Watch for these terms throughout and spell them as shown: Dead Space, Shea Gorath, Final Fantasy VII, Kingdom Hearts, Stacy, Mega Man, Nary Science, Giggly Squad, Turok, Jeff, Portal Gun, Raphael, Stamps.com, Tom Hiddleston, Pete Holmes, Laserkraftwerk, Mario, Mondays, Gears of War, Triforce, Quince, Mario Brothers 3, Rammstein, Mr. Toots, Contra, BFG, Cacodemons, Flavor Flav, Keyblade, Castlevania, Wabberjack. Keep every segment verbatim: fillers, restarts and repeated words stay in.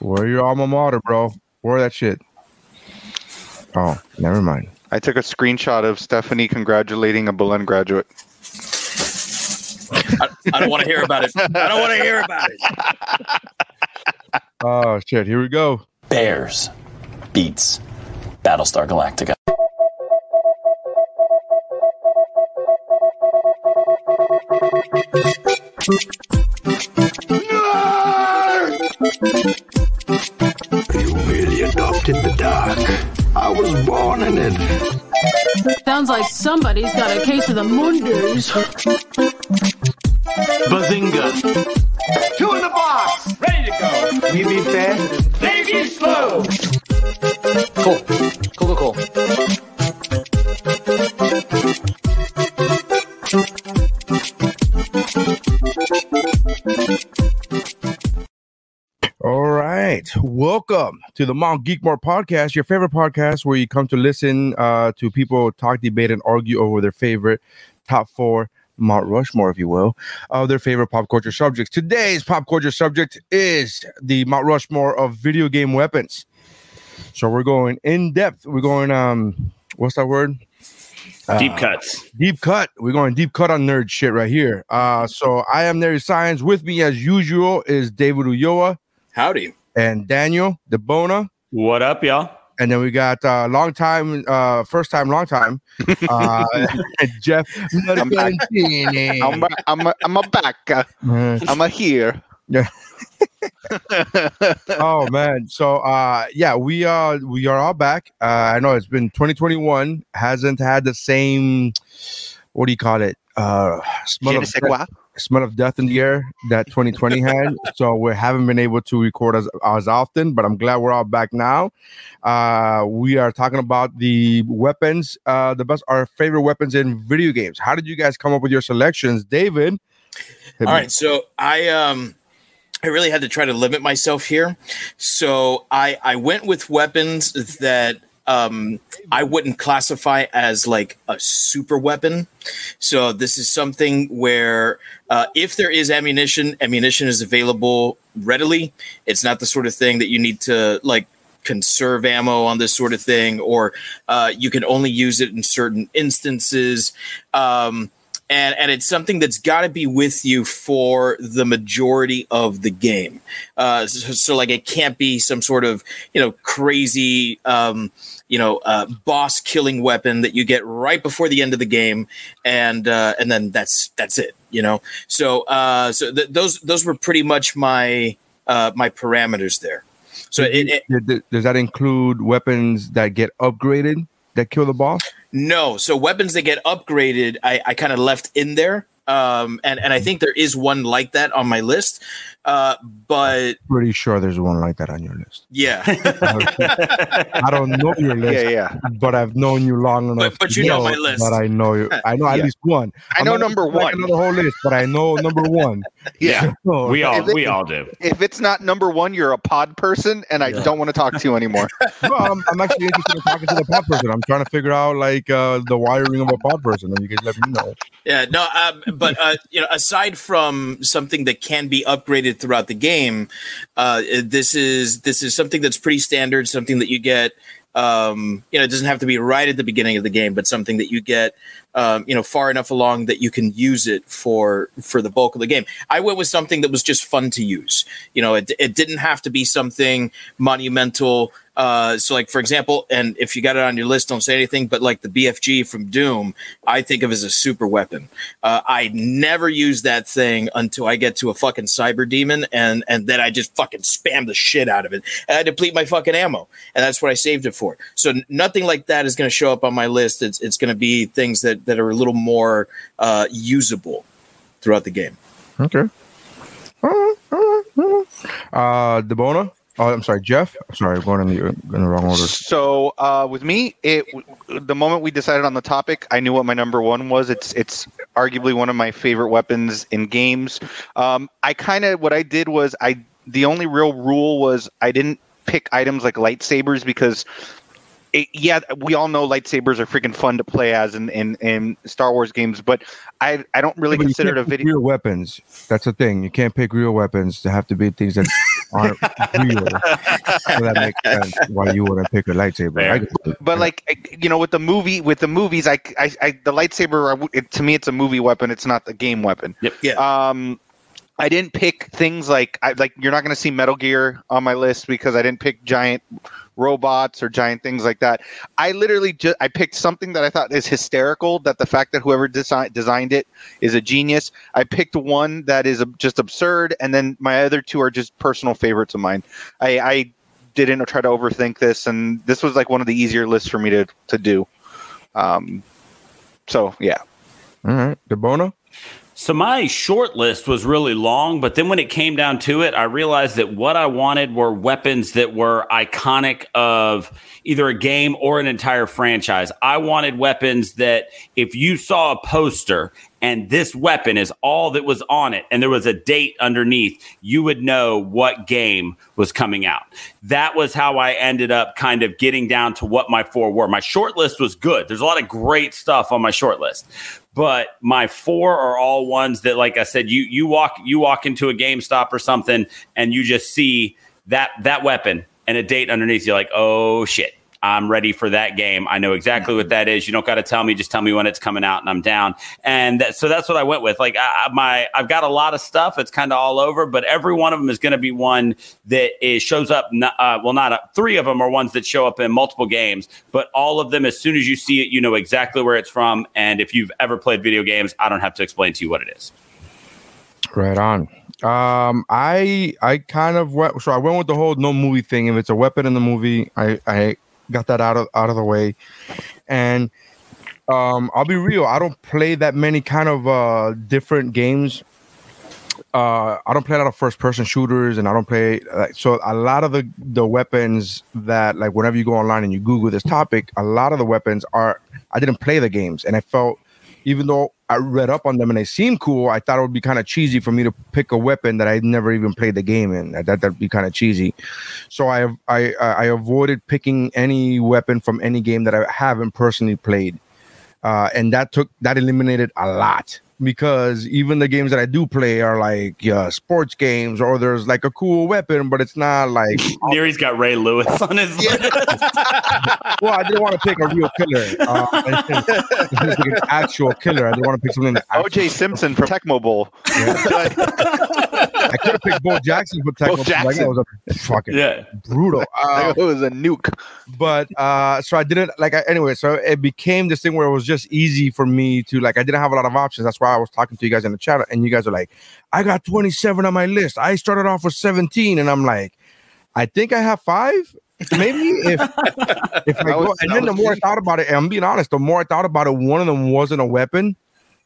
Where your alma mater, bro? Where that shit? Oh, never mind. I took a screenshot of Stephanie congratulating a Belen graduate. I, I don't want to hear about it. I don't want to hear about it. Oh, shit. Here we go. Bears beats Battlestar Galactica. No! You really adopted the dark. I was born in it. Sounds like somebody's got a case of the Mondays. Bazinga. Two in the box. Ready to go. We be fast. They be slow. Cool. Cool, cool, cool. All right. Welcome to the Mount Geekmore podcast, your favorite podcast where you come to listen uh, to people talk, debate, and argue over their favorite top four, Mount Rushmore, if you will, of their favorite pop culture subjects. Today's pop culture subject is the Mount Rushmore of video game weapons. So we're going in depth. We're going, um, what's that word? Deep uh, cuts. Deep cut. We're going deep cut on nerd shit right here. Uh, so I am Nary Science. With me, as usual, is David Ulloa. Howdy. And Daniel DeBona. What up, y'all? And then we got uh, long time, uh, first time, long time, uh, Jeff. I'm back. I'm a, I'm a, I'm a back. Mm. I'm a here. Yeah. Oh man. So uh, yeah, we uh we are all back. Uh, I know it's been twenty twenty-one. Hasn't had the same. What do you call it? Uh, smell of death, smell of death in the air that twenty twenty had. So we haven't been able to record as, as often, but I'm glad we're all back now. Uh, we are talking about the weapons, uh, the best, our favorite weapons in video games. How did you guys come up with your selections, David? All me. right, so I um, I really had to try to limit myself here. So I I went with weapons that. Um, I wouldn't classify as like a super weapon. So this is something where uh, if there is ammunition, ammunition is available readily. It's not the sort of thing that you need to like conserve ammo on, this sort of thing, or uh, you can only use it in certain instances. Um, and, and it's something that's got to be with you for the majority of the game. Uh, so, so like it can't be some sort of, you know, crazy... Um, you know, uh, boss killing weapon that you get right before the end of the game. And, uh, and then that's, that's it, you know? So, uh, so th- those, those were pretty much my, uh, my parameters there. So it, it, it, does that include weapons that get upgraded that kill the boss? No. So weapons that get upgraded, I, I kind of left in there. Um, and, and I think there is one like that on my list. Uh, but I'm pretty sure there's one like that on your list. Yeah. I don't know your list. Yeah, yeah. But I've known you long enough. But, but you know, know my list. But I know you. I know yeah. at least one. I know number one. I know the whole list, but I know number one. Yeah. So, we all it, we all do. If it's not number one, you're a pod person, and I yeah. don't want to talk to you anymore. No, I'm, I'm actually interested in talking to the pod person. I'm trying to figure out like uh, the wiring of a pod person, and you guys let me know. Yeah. No. Um, but uh, you know, aside from something that can be upgraded throughout the game, uh, this is this is something that's pretty standard. Something that you get, um, you know, it doesn't have to be right at the beginning of the game, but something that you get, um, you know, far enough along that you can use it for for the bulk of the game. I went with something that was just fun to use. You know, it it didn't have to be something monumental. Uh, so, like, for example, and if you got it on your list, don't say anything, but, like, the B F G from Doom, I think of as a super weapon. Uh, I never use that thing until I get to a fucking cyber demon, and, and then I just fucking spam the shit out of it. And I deplete my fucking ammo, and that's what I saved it for. So n- nothing like that is going to show up on my list. It's it's going to be things that, that are a little more uh, usable throughout the game. Okay. Uh, DeBona? Oh, I'm sorry, Jeff. I'm sorry, I'm going in the, in the wrong order. So uh, with me, it the moment we decided on the topic, I knew what my number one was. It's it's arguably one of my favorite weapons in games. Um, I kind of what I did was I the only real rule was I didn't pick items like lightsabers because. It, yeah, we all know lightsabers are freaking fun to play as in, in, in Star Wars games, but I I don't really yeah, consider it a video. Real weapons. That's the thing. You can't pick real weapons. They have to be things that aren't real. So that makes sense why you want to pick a lightsaber. I could, but like, you know, with the movie, with the movies, I, I, I the lightsaber, it, to me, it's a movie weapon. It's not a game weapon. Yep. Yeah. Um, I didn't pick things like I like. You're not going to see Metal Gear on my list because I didn't pick giant robots or giant things like that. I literally just I picked something that I thought is hysterical. That the fact that whoever desi- designed it is a genius. I picked one that is just absurd, and then my other two are just personal favorites of mine. I, I didn't try to overthink this, and this was like one of the easier lists for me to to do. Um, so yeah. All right, DeBono. So my short list was really long, but then when it came down to it, I realized that what I wanted were weapons that were iconic of either a game or an entire franchise. I wanted weapons that if you saw a poster and this weapon is all that was on it, and there was a date underneath, you would know what game was coming out. That was how I ended up kind of getting down to what my four were. My short list was good. There's a lot of great stuff on my short list. But my four are all ones that, like I said, you you walk you walk into a GameStop or something, and you just see that that weapon and a date underneath. You're like, oh shit, I'm ready for that game. I know exactly what that is. You don't got to tell me; just tell me when it's coming out, and I'm down. And that, so that's what I went with. Like I, my, I've got a lot of stuff. It's kind of all over, but every one of them is going to be one that is shows up. Uh, well, not up. Three of them are ones that show up in multiple games, but all of them, as soon as you see it, you know exactly where it's from. And if you've ever played video games, I don't have to explain to you what it is. Right on. Um, I I kind of went. So I went with the whole no movie thing. If it's a weapon in the movie, I. I Got that out of out of the way, and um, I'll be real. I don't play that many kind of uh, different games. Uh, I don't play a lot of first person shooters, and I don't play uh, so a lot of the, the weapons that like whenever you go online and you Google this topic, a lot of the weapons are I didn't play the games, and I felt even though I read up on them and they seemed cool, I thought it would be kind of cheesy for me to pick a weapon that I never even played the game in. I thought that'd be kind of cheesy, so I I I avoided picking any weapon from any game that I haven't personally played, uh, and that took that eliminated a lot because even the games that I do play are like yeah, sports games or there's like a cool weapon, but it's not like Neary's got Ray Lewis on his list. Well, I didn't want to pick a real killer. Uh, like an actual killer. I didn't want to pick something. That O J Simpson from Tecmo Bowl. Yeah. I could have picked Bo Jackson from Tecmo Bowl. Like, that was a fucking yeah. brutal. Uh, it was a nuke. But uh, so I didn't like. I, anyway, so it became this thing where it was just easy for me to like. I didn't have a lot of options. That's why I was talking to you guys in the chat, and you guys are like, "I got twenty-seven on my list. I started off with seventeen," and I'm like, "I think I have five." Maybe if if I go, and then the more I thought about it, and I'm being honest, the more I thought about it, one of them wasn't a weapon;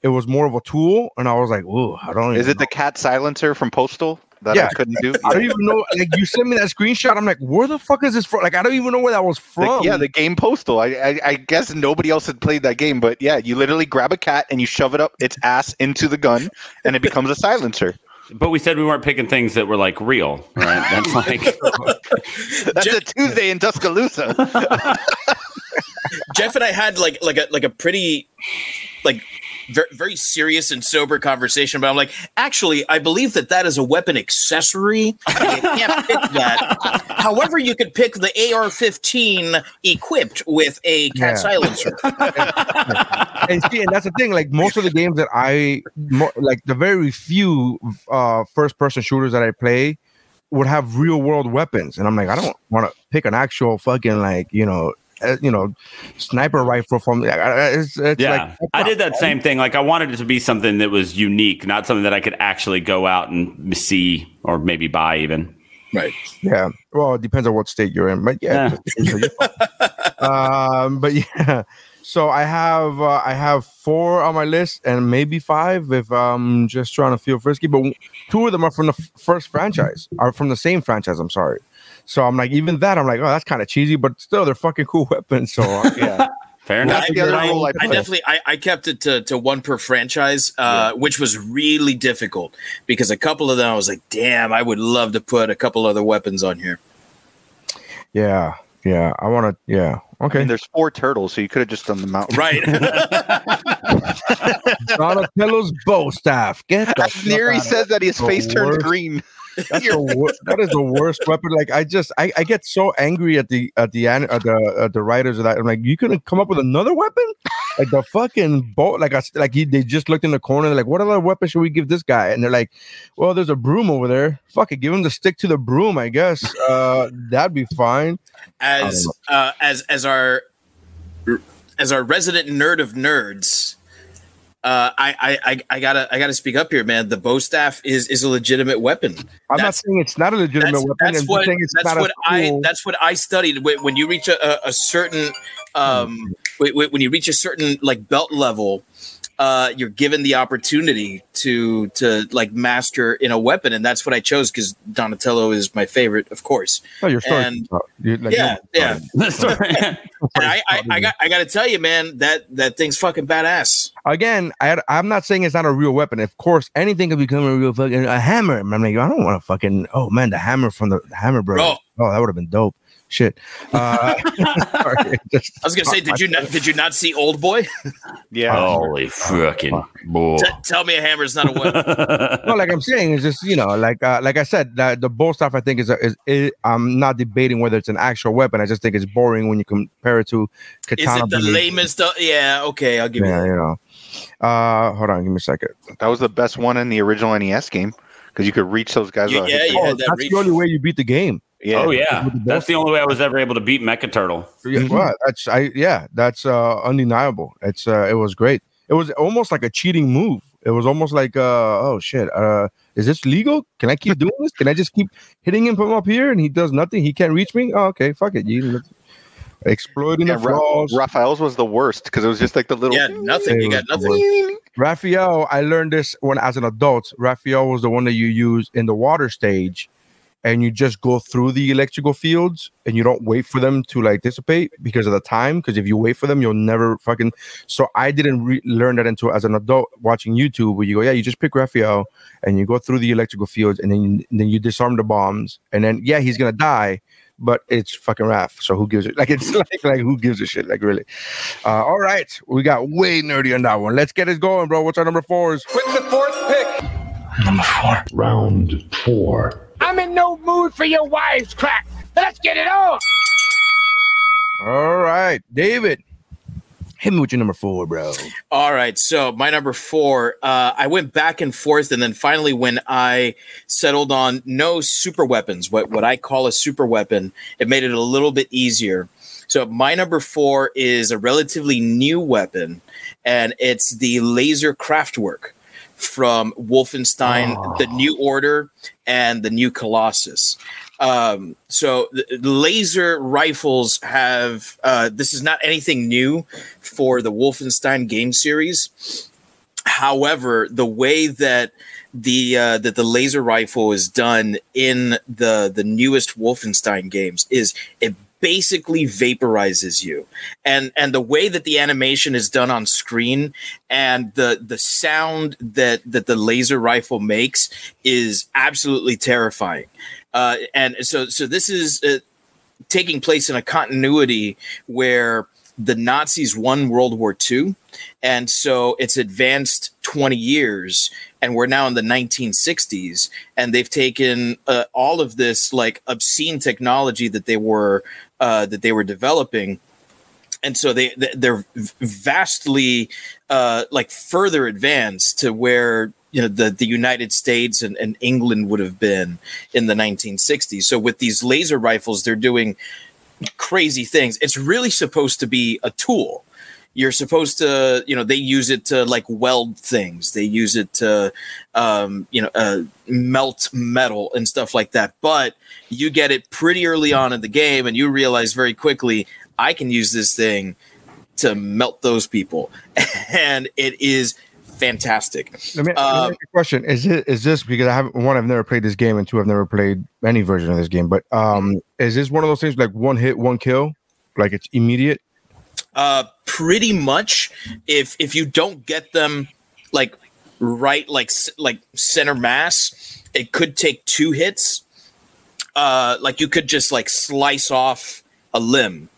it was more of a tool. And I was like, "Ooh, I don't." Is it the cat silencer from Postal that I couldn't do? I don't even know. Like you sent me that screenshot, I'm like, "Where the fuck is this from?" Like I don't even know where that was from. The, yeah, the game Postal. I, I I guess nobody else had played that game, but yeah, you literally grab a cat and you shove it up its ass into the gun, and it becomes a silencer. But we said we weren't picking things that were like real, right? That's like that's Jeff, a Tuesday in Tuscaloosa. Jeff and I had like like a like a pretty like very, very serious and sober conversation. But I'm like, actually, I believe that that is a weapon accessory. You can't pick that. However, you could pick the A R fifteen equipped with a cat yeah. silencer. And, see, and that's the thing. Like most of the games that I mo- like, the very few uh, first-person shooters that I play would have real-world weapons, and I'm like, I don't want to pick an actual fucking like you know. You know, sniper rifle from it's, it's yeah. Like, it's I did that fun. Same thing. Like I wanted it to be something that was unique, not something that I could actually go out and see or maybe buy even. Right. Yeah. Well, it depends on what state you're in, but yeah. yeah. um. But yeah. So I have uh, I have four on my list and maybe five if I'm just trying to feel frisky. But two of them are from the f- first franchise, are from the same franchise. I'm sorry. So I'm like, even that, I'm like, oh, that's kind of cheesy, but still, they're fucking cool weapons. So uh, yeah, fair enough. Well, I, I, I, I definitely, I, I kept it to, to one per franchise, uh, yeah. which was really difficult because a couple of them, I was like, damn, I would love to put a couple other weapons on here. Yeah, yeah, I want to, yeah, okay. I mean, there's four turtles, so you could have just done the mountain, right? Donatello's bow staff. Get that. Neary says that his face turned green. That's the wor- that is the worst weapon. Like I just, I, I get so angry at the at the at the at the writers of that. I'm like, you couldn't come up with another weapon? Like the fucking boat. Like I like he, they just looked in the corner. They're like, what other weapon should we give this guy? And they're like, well, there's a broom over there. Fuck it, give him the stick to the broom. I guess uh, that'd be fine. As uh, as as our as our resident nerd of nerds. Uh, I, I, I gotta, I gotta speak up here, man. The bow staff is, is a legitimate weapon. I'm that's, not saying it's not a legitimate that's, weapon. That's what, it's that's not what I, that's what I studied. When you reach a, a certain, um, when you reach a certain like belt level, uh, you're given the opportunity to, to like master in a weapon, and that's what I chose because Donatello is my favorite, of course. Oh, your story. And, like, yeah, yeah. Story. And I, I, I got, I got to tell you, man, that that thing's fucking badass. Again, I, I'm not saying it's not a real weapon. Of course, anything could become a real fucking a hammer. I'm like, I don't want to fucking. Oh man, the hammer from the, the hammer, bro. bro. Oh, that would have been dope. Shit. Uh, sorry, just, I was gonna say, did you not, did you not see Old Boy? Yeah. Holy fucking boy! T- tell me a hammer is not a weapon. No, like I'm saying, it's just you know, like uh, like I said, the, the bow staff I think is, a, is is I'm not debating whether it's an actual weapon. I just think it's boring when you compare it to katana. Is it the blade? Lamest? Do- yeah. Okay, I'll give yeah, you. Yeah. You know. Uh, hold on, give me a second. That was the best one in the original N E S game because you could reach those guys. Yeah, yeah, oh, that that's reach. The only way you beat the game. Yeah. Oh yeah, that's the only way I was ever able to beat Mechaturtle. Mm-hmm. Well, that's I yeah, that's uh, undeniable. It's uh, it was great. It was almost like a cheating move. It was almost like uh, oh shit, uh, is this legal? Can I keep doing this? Can I just keep hitting him from up here and he does nothing? He can't reach me. Oh, okay, fuck it. You exploiting yeah, the flaws. Ra- Raphael's was the worst because it was just like the little yeah nothing. You got nothing. Raphael, I learned this when as an adult. Raphael was the one that you use in the water stage. And you just go through the electrical fields and you don't wait for them to like dissipate because of the time. Because if you wait for them, you'll never fucking. So I didn't re- learn that until as an adult watching YouTube where you go, yeah, you just pick Raphael and you go through the electrical fields and then you, and then you disarm the bombs. And then, yeah, he's going to die, but it's fucking Raph. So who gives it? Like, it's like, like who gives a shit? Like, really? Uh, all right. We got way nerdy on that one. Let's get it going, bro. What's our number fours? What's the fourth pick? Number four. Round four. I'm in no mood for your wives, crack. Let's get it on. All right, David. Hit me with your number four, bro. All right, so my number four, uh, I went back and forth, and then finally when I settled on no super weapons, what, what I call a super weapon, it made it a little bit easier. So my number four is a relatively new weapon, and it's the Laserkraftwerk from Wolfenstein, oh. The New Order, and the New Colossus. Um, so the laser rifles have, uh, this is not anything new for the Wolfenstein game series. However, the way that the uh, that the laser rifle is done in the, the newest Wolfenstein games is it basically vaporizes you, and and the way that the animation is done on screen and the the sound that that the laser rifle makes is absolutely terrifying, uh and so so this is uh, taking place in a continuity where the Nazis won World War Two, and so it's advanced twenty years, and we're now in the nineteen sixties, and they've taken uh, all of this like obscene technology that they were uh, that they were developing, and so they they're vastly uh, like further advanced to where you know the the United States and, and England would have been in the nineteen sixties. So with these laser rifles, they're doing crazy things. It's really supposed to be a tool. You're supposed to, you know, they use it to like weld things. They use it to, um, you know, uh, melt metal and stuff like that. But you get it pretty early on in the game, and you realize very quickly, I can use this thing to melt those people, and it is fantastic. Let me, um, let me ask you a question: Is it is this because I haven't one? I've never played this game, and two, I've never played any version of this game. But um, is this one of those things like one hit, one kill, like it's immediate? Uh, pretty much. If if you don't get them like right, like like center mass, it could take two hits. Uh, like you could just like slice off a limb,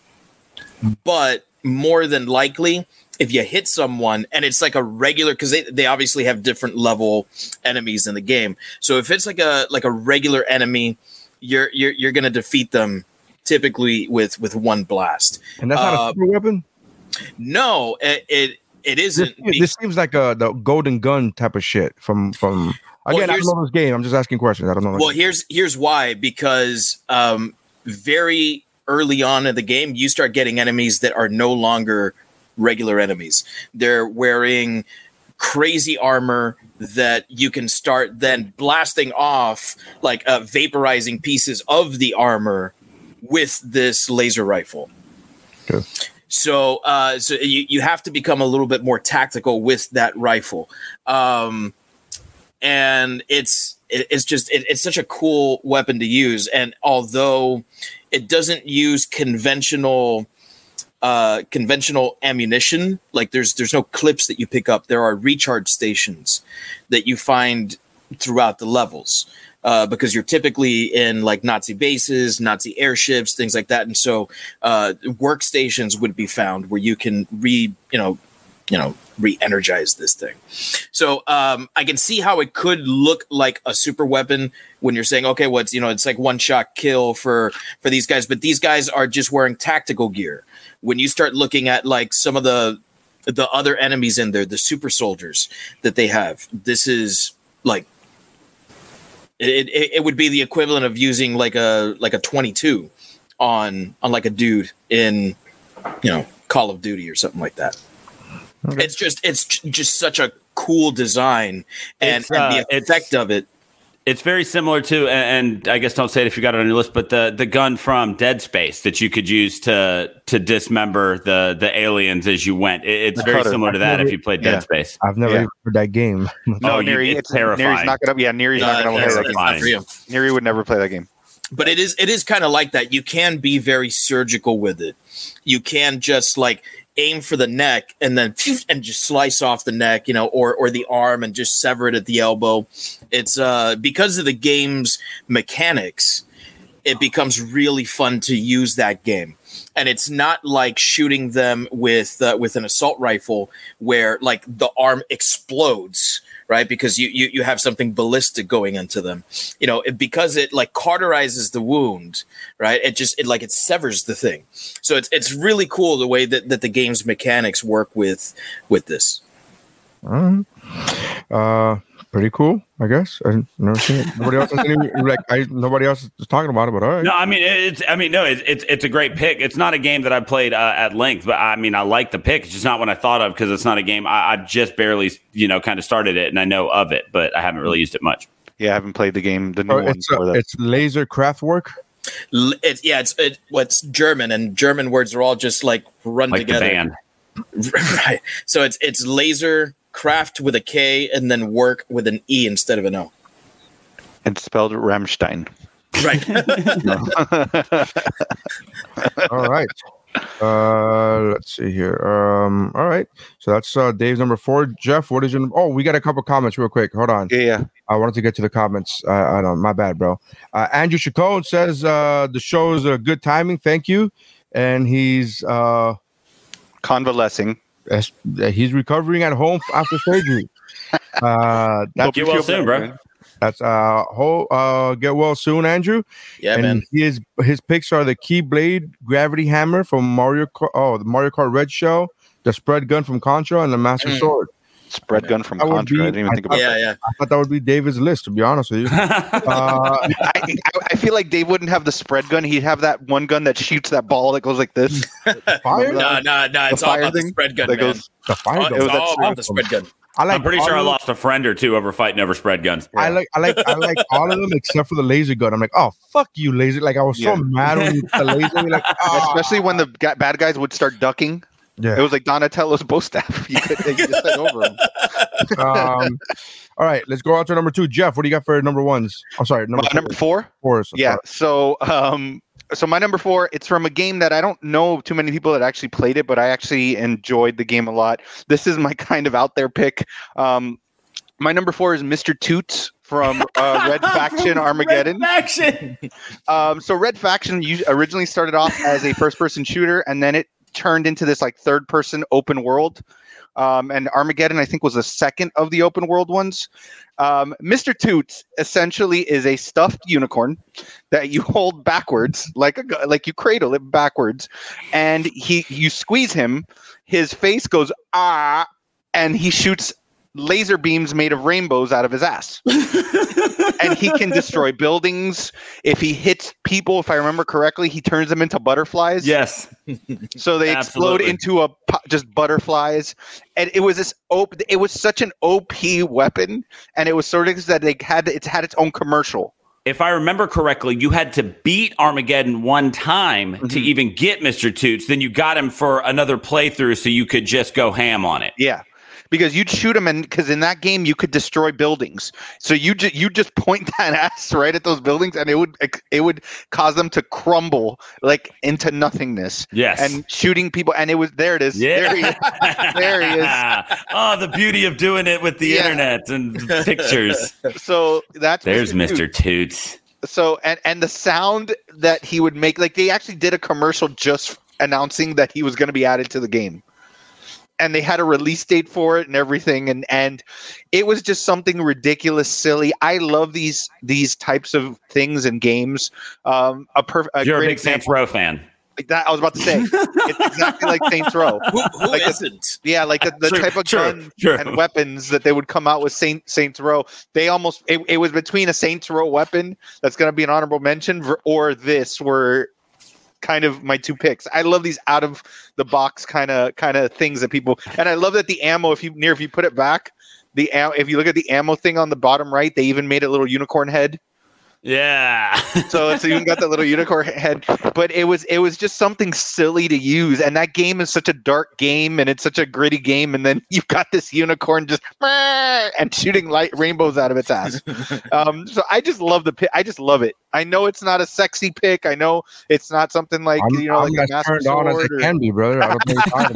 but more than likely, if you hit someone and it's like a regular, because they, they obviously have different level enemies in the game. So if it's like a like a regular enemy, you're you're you're gonna defeat them typically with with one blast. And that's not uh, a super weapon? No, it it, it isn't. This, this seems like a the golden gun type of shit from from again, well, I don't know this game. I'm just asking questions. I don't know. Well, game. here's here's why, because um very early on in the game, you start getting enemies that are no longer regular enemies. They're wearing crazy armor that you can start then blasting off, like uh, vaporizing pieces of the armor with this laser rifle. Okay. So, uh, so you, you have to become a little bit more tactical with that rifle. Um, and it's, it, it's just, it, it's such a cool weapon to use. And although it doesn't use conventional uh, conventional ammunition, like there's there's no clips that you pick up. There are recharge stations that you find throughout the levels uh, because you're typically in like Nazi bases, Nazi airships, things like that. And so uh, workstations would be found where you can re you know you know re-energize this thing. So um, I can see how it could look like a super weapon when you're saying, okay, what's well, you know it's like one shot kill for for these guys, but these guys are just wearing tactical gear. When you start looking at like some of the the other enemies in there, the super soldiers that they have, this is like it it, it would be the equivalent of using like a like a twenty-two on on like a dude in you know Call of Duty or something like that. Okay. It's just it's just such a cool design and, uh, and the effect of it. It's very similar to, and I guess don't say it if you got it on your list, but the, the gun from Dead Space that you could use to to dismember the, the aliens as you went. It's the very cutter. similar to I've that never, if you played Dead yeah. Space. I've never yeah. heard that game. No, oh, Neri, you, it's, it's terrifying. Neri's not gonna, yeah, Neri's uh, not going to play that game. Neri would never play that game. But it is it is kind of like that. You can be very surgical with it. You can just like aim for the neck and then and just slice off the neck, you know, or or the arm and just sever it at the elbow. It's uh because of the game's mechanics, it becomes really fun to use that game. And it's not like shooting them with uh, with an assault rifle where like the arm explodes, right? Because you you you have something ballistic going into them, you know, it, because it like cauterizes the wound, right? It just it like it severs the thing. So it's it's really cool the way that, that the game's mechanics work with with this. Um, uh, pretty cool, I guess. I've never seen it. Nobody else has any, like I nobody else is talking about it, but all right. No, I mean it's I mean no, it's it's, it's a great pick. It's not a game that I played uh, at length, but I mean I like the pick. It's just not what I thought of because it's not a game I, I just barely you know kind of started it and I know of it, but I haven't really used it much. Yeah, I haven't played the game. The new oh, one. It's, a, it's Laserkraftwerk. L- it's yeah, it's it, what's well, German, and German words are all just like run like together. The band. Right. So it's it's laser. Craft with a K and then work with an E instead of an O. And spelled Rammstein. Right. All right. Uh, let's see here. Um, all right. So that's uh, Dave's number four. Jeff, what is your number? Oh, we got a couple comments real quick. Hold on. Yeah, yeah. I wanted to get to the comments. Uh, I don't. My bad, bro. Uh, Andrew Chacon says uh, the show's a good timing. Thank you. And he's uh, convalescing. As, uh, he's recovering at home after surgery. Uh, that's get well soon, bro. That's uh, whole, uh, get well soon, Andrew. Yeah, and man. His his picks are the Keyblade, Gravity Hammer from Mario. Kart, oh, the Mario Kart Red Shell, the Spread Gun from Contra, and the Master mm. Sword. Spread Gun from Contra. Be, I didn't even I think about yeah, that. Yeah. I thought that would be David's list, to be honest with you. uh, I, I feel like Dave wouldn't have the Spread Gun. He'd have that one gun that shoots that ball that goes like this. Fire? No, no, no. It's all about the Spread Gun, man. Goes, the fire oh, gun. It was all about the Spread Gun. I like I'm pretty sure I lost a friend or two over fighting over Spread Guns. Yeah. I like I like I like all of them except for the laser gun. I'm like, oh fuck you, laser! Like I was yeah. so mad when the laser. Like, oh. Especially when the bad guys would start ducking. Yeah. It was like Donatello's bow staff. You could take this thing over him. Um, all right, let's go on to number two. Jeff, what do you got for number ones? I'm oh, sorry, number, number four. Four. So yeah. Sorry. So, um, so my number four. It's from a game that I don't know too many people that actually played it, but I actually enjoyed the game a lot. This is my kind of out there pick. Um, my number four is Mister Toots. From uh, Red Faction Armageddon. Red Faction. um, so Red Faction you originally started off as a first-person shooter, and then it turned into this like third person open world. Um, and Armageddon, I think, was the second of the open world ones. Um, Mister Toots essentially is a stuffed unicorn that you hold backwards, like a, like you cradle it backwards, and he you squeeze him. His face goes ah, and he shoots laser beams made of rainbows out of his ass. And he can destroy buildings. If he hits people, if I remember correctly, he turns them into butterflies. Yes. So they explode into a just butterflies. And it was this op- it was such an O P weapon, and it was sort of that they had it's had its own commercial. If I remember correctly, you had to beat Armageddon one time mm-hmm. to even get Mister Toots. Then you got him for another playthrough so you could just go ham on it. Yeah. Because you'd shoot them, and because in that game you could destroy buildings, so you ju- you just point that axe right at those buildings, and it would it would cause them to crumble like into nothingness. Yes, and shooting people, and it was there. It is. Yeah. There he is. There he is. Oh, the beauty of doing it with the yeah. internet and pictures. So that's there's Mister Toots. So and and the sound that he would make, like they actually did a commercial just announcing that he was going to be added to the game. And they had a release date for it and everything. And, and it was just something ridiculous, silly. I love these these types of things and games. Um, a perf- a You're a big Saints Row fan. Like that, I was about to say. It's exactly like Saints Row. Who, who like isn't? The, yeah, like the, the true, type of true, gun true. and weapons that they would come out with Saint, Saints Row. They almost it, – it was between a Saints Row weapon that's going to be an honorable mention or this where – kind of my two picks. I love these out of the box kind of kind of things that people, and I love that the ammo, if you near if you put it back, the am, if you look at the ammo thing on the bottom right, they even made a little unicorn head. Yeah. so it's so even got that little unicorn head. But it was it was just something silly to use. And that game is such a dark game, and it's such a gritty game, and then you've got this unicorn just and shooting light rainbows out of its ass. um, so I just love the pick. I just love it. I know it's not a sexy pick. I know it's not something like I'm, you know, I'm like a master turned sword on as or... it can be, brother. I don't think about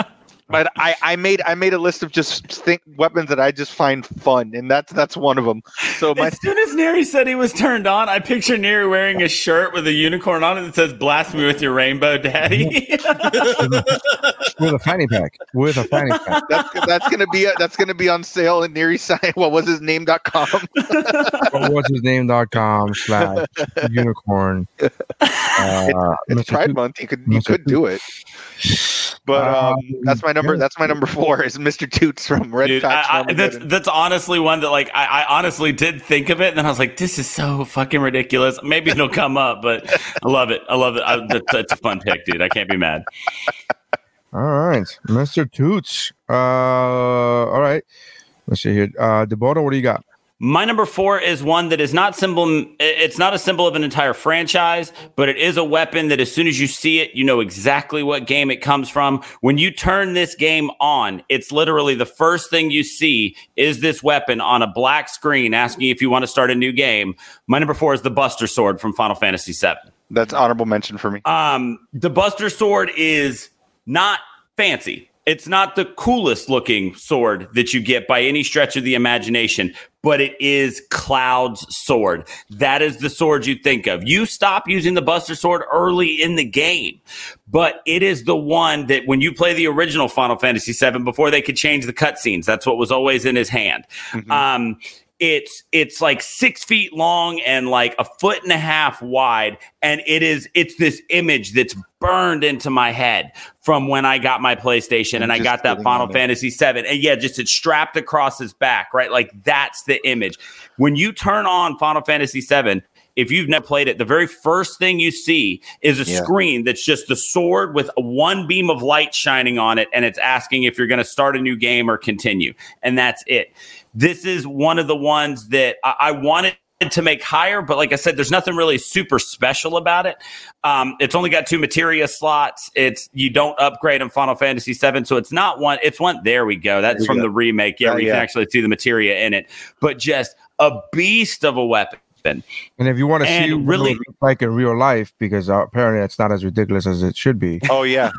it. But I, I made I made a list of just think, weapons that I just find fun, and that's that's one of them. So my, as soon as Neri said he was turned on, I picture Neri wearing a shirt with a unicorn on it that says "Blast me with your rainbow, daddy." with a fanny pack. With a fanny pack. That's, that's gonna be a, that's gonna be on sale at Neri's site. What was his name dot com? What was his name dot com slash unicorn? Uh, it's, it's Pride Month. You could you could do it. But um, that's my number. That's my number four is Mister Toots from Red Dude, I, I, that's, that's honestly one that like I, I honestly did think of it, and then I was like, "This is so fucking ridiculous." Maybe it'll come up, but I love it. I love it. I, that's, that's a fun pick, dude. I can't be mad. All right, Mister Toots. Uh, all right, let's see here. Uh, DeBoto, what do you got? My number four is one that is not symbol. It's not a symbol of an entire franchise, but it is a weapon that as soon as you see it, you know exactly what game it comes from. When you turn this game on, it's literally the first thing you see is this weapon on a black screen asking you if you want to start a new game. My number four is the Buster Sword from Final Fantasy seven. That's honorable mention for me. Um, the Buster Sword is not fancy. It's not the coolest looking sword that you get by any stretch of the imagination, but it is Cloud's sword. That is the sword you think of. You stop using the Buster Sword early in the game, but it is the one that when you play the original Final Fantasy seven, before they could change the cutscenes, that's what was always in his hand. Mm-hmm. Um, It's it's like six feet long and like a foot and a half wide. And it is it's this image that's burned into my head from when I got my PlayStation I'm and I got that Final Fantasy seven. And yeah, just it's strapped across his back, right? Like that's the image. When you turn on Final Fantasy seven, if you've never played it, the very first thing you see is a yeah. screen that's just the sword with one beam of light shining on it. And it's asking if you're going to start a new game or continue. And that's it. This is one of the ones that I, I wanted to make higher, but like I said, there's nothing really super special about it. Um, it's only got two materia slots. It's you don't upgrade in Final Fantasy seven, so it's not one. It's one. There we go. That's from go. the remake. Yeah, oh, we yeah. can actually see the materia in it, but just a beast of a weapon. And if you want to and see what really, it looks like in real life, because apparently it's not as ridiculous as it should be. Oh yeah,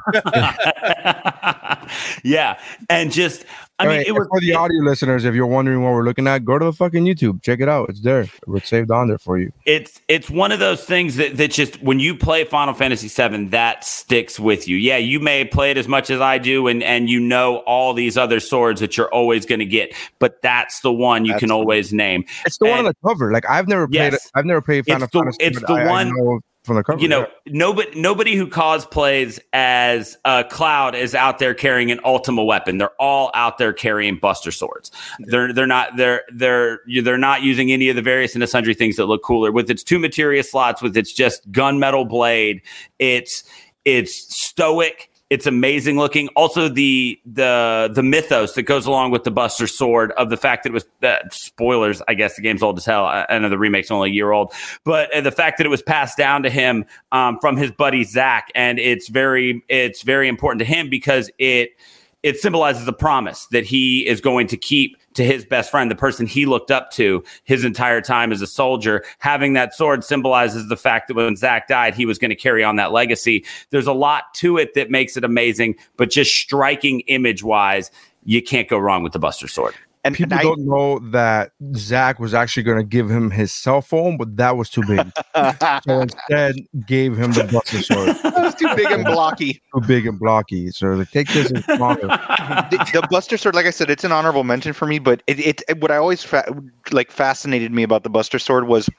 yeah, and just I mean, right, it was for the it, audio listeners. If you're wondering what we're looking at, go to the fucking YouTube, check it out. It's there. It's saved on there for you. It's it's one of those things that, that just when you play Final Fantasy seven, that sticks with you. Yeah, you may play it as much as I do, and and you know all these other swords that you're always going to get, but that's the one you that's can the, always name. It's the and, one on the cover. Like I've never played. Yes, I've never played Final it's Fantasy. The, it's the I, one. I know from the cover, you know, yeah. nobody nobody who cosplays as uh, Cloud is out there carrying an Ultima weapon. They're all out there carrying Buster Swords. Yeah. They're they're not they're they're they're not using any of the various and the sundry things that look cooler. With its two materia slots, with its just gunmetal blade, it's it's stoic. It's amazing looking. Also, the the the mythos that goes along with the Buster Sword of the fact that it was uh, spoilers. I guess the game's old as hell. I, I know the remake's only a year old, but uh, the fact that it was passed down to him um, from his buddy Zach, and it's very it's very important to him because it it symbolizes a promise that he is going to keep to his best friend, the person he looked up to his entire time as a soldier. Having that sword symbolizes the fact that when Zach died, he was going to carry on that legacy. There's a lot to it that makes it amazing, but just striking image-wise, you can't go wrong with the Buster Sword. And people and I, don't know that Zach was actually going to give him his cell phone, but that was too big. So instead, gave him the Buster Sword. It was too big and blocky. Too big and blocky. So like, take this and smaller. The, the Buster Sword, like I said, it's an honorable mention for me. But it, it, it what I always fa- like fascinated me about the Buster Sword was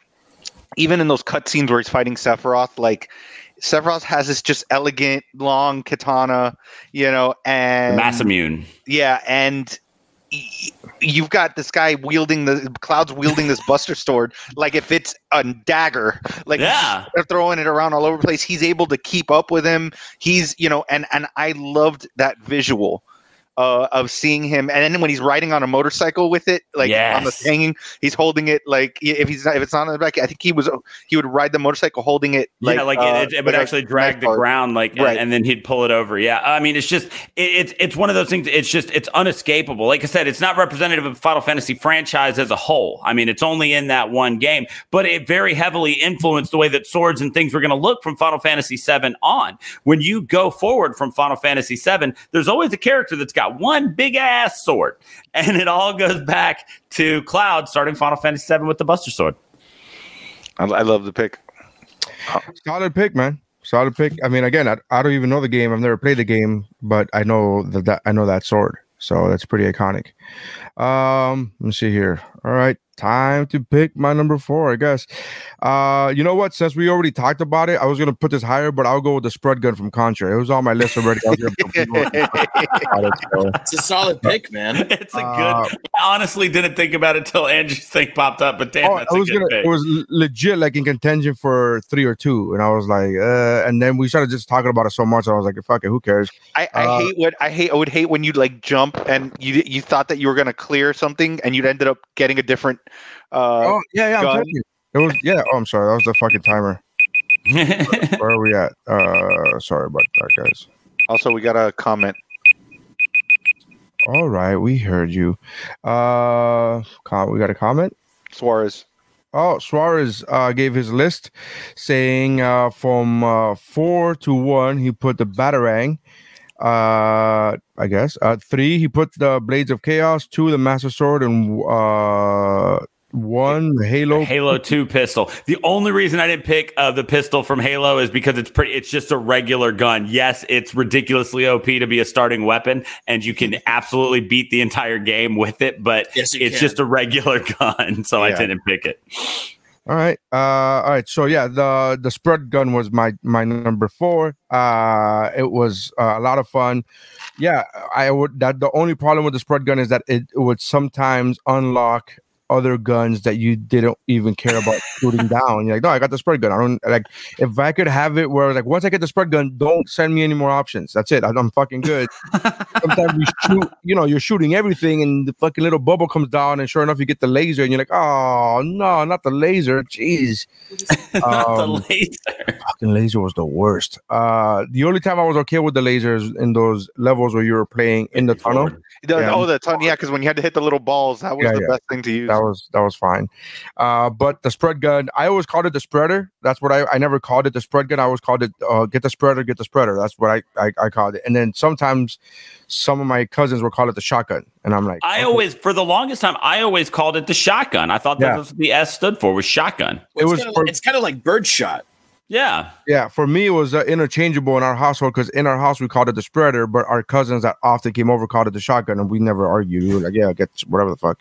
even in those cutscenes where he's fighting Sephiroth, like. Sephiroth has this just elegant long katana, you know, and mass immune. Yeah, and. You've got this guy wielding the Cloud's wielding this Buster Sword like if it's a dagger, like yeah. They're throwing it around all over the place. He's able to keep up with him. He's you know, and and I loved that visual uh, of seeing him. And then when he's riding on a motorcycle with it, like yes. on the hanging, he's holding it like if he's not, if it's not on the back. I think he was he would ride the motorcycle holding it, like yeah, like uh, it, it, it would like actually drag the part. ground, like right. and, and then he'd pull it over. Yeah, I mean it's just it, it's it's one of those things. It's just it's unescapable. Like I said, it's not representative of the Final Fantasy franchise as a whole. I mean it's only in that one game, but it very heavily influenced the way that swords and things were going to look from Final Fantasy seven on. When you go forward from Final Fantasy seven, there's always a character that's got one big ass sword, and it all goes back to Cloud starting Final Fantasy seven with the Buster Sword. I, I love the pick. Solid pick, man. Solid pick. I mean, again, I, I don't even know the game. I've never played the game, but I know that, that I know that sword, so that's pretty iconic. Um, let me see here. All right, time to pick my number four, I guess. Uh, you know what? Since we already talked about it, I was gonna put this higher, but I'll go with the spread gun from Contra. It was on my list already. It's a solid pick, man. It's a good. Uh, I honestly didn't think about it till Andrew's thing popped up, but damn, oh, that's I was a good gonna, pick. It was legit like in contention for three or two, and I was like, uh, and then we started just talking about it so much, I was like, fuck it, who cares? I, I uh, hate what I hate. I would hate when you like jump and you you thought that you were gonna clear something, and you'd ended up getting a different. Uh, oh yeah, yeah. I'm telling you. It was yeah. Oh, I'm sorry. That was the fucking timer. where, where are we at? Uh, sorry about that, guys. Also, we got a comment. All right, we heard you. Uh, com- we got a comment. Suarez. Oh, Suarez uh, gave his list, saying uh, from uh, four to one, he put the Batarang. Uh, I guess uh, three, he put the Blades of Chaos. Two, the Master Sword, and uh. One Halo Halo two pistol. The only reason I didn't pick uh, the pistol from Halo is because it's pretty. It's just a regular gun. Yes, it's ridiculously O P to be a starting weapon, and you can absolutely beat the entire game with it. But yes, it's can. just a regular gun, so yeah. I didn't pick it. All right, uh, all right. So yeah, the the spread gun was my my number four. Uh, it was uh, a lot of fun. Yeah, I would. That the only problem with the spread gun is that it, it would sometimes unlock other guns that you didn't even care about shooting down. You're like, no, I got the spread gun. I don't like if I could have it where like once I get the spread gun, don't send me any more options. That's it. I'm fucking good. Sometimes you shoot, you know, you're shooting everything and the fucking little bubble comes down and sure enough you get the laser and you're like, oh no, not the laser. Jeez. Not um, the laser. fucking laser was the worst. Uh, the only time I was okay with the lasers in those levels where you were playing in the tunnel. The, yeah. Oh, the tunnel, yeah, because when you had to hit the little balls, that was yeah, the yeah. best thing to use. That was that was fine. Uh, but the spread gun, I always called it the spreader. That's what I, I never called it the spread gun. I always called it uh, get the spreader, get the spreader. That's what I, I, I called it. And then sometimes some of my cousins would call it the shotgun. And I'm like, I okay. always, for the longest time, I always called it the shotgun. I thought that yeah. was what the S stood for, was shotgun. Well, it was. Kinda, for, it's kind of like birdshot. Yeah. Yeah. For me, it was uh, interchangeable in our household because in our house, we called it the spreader, but our cousins that often came over called it the shotgun, and we never argued. We were like, yeah, get whatever the fuck.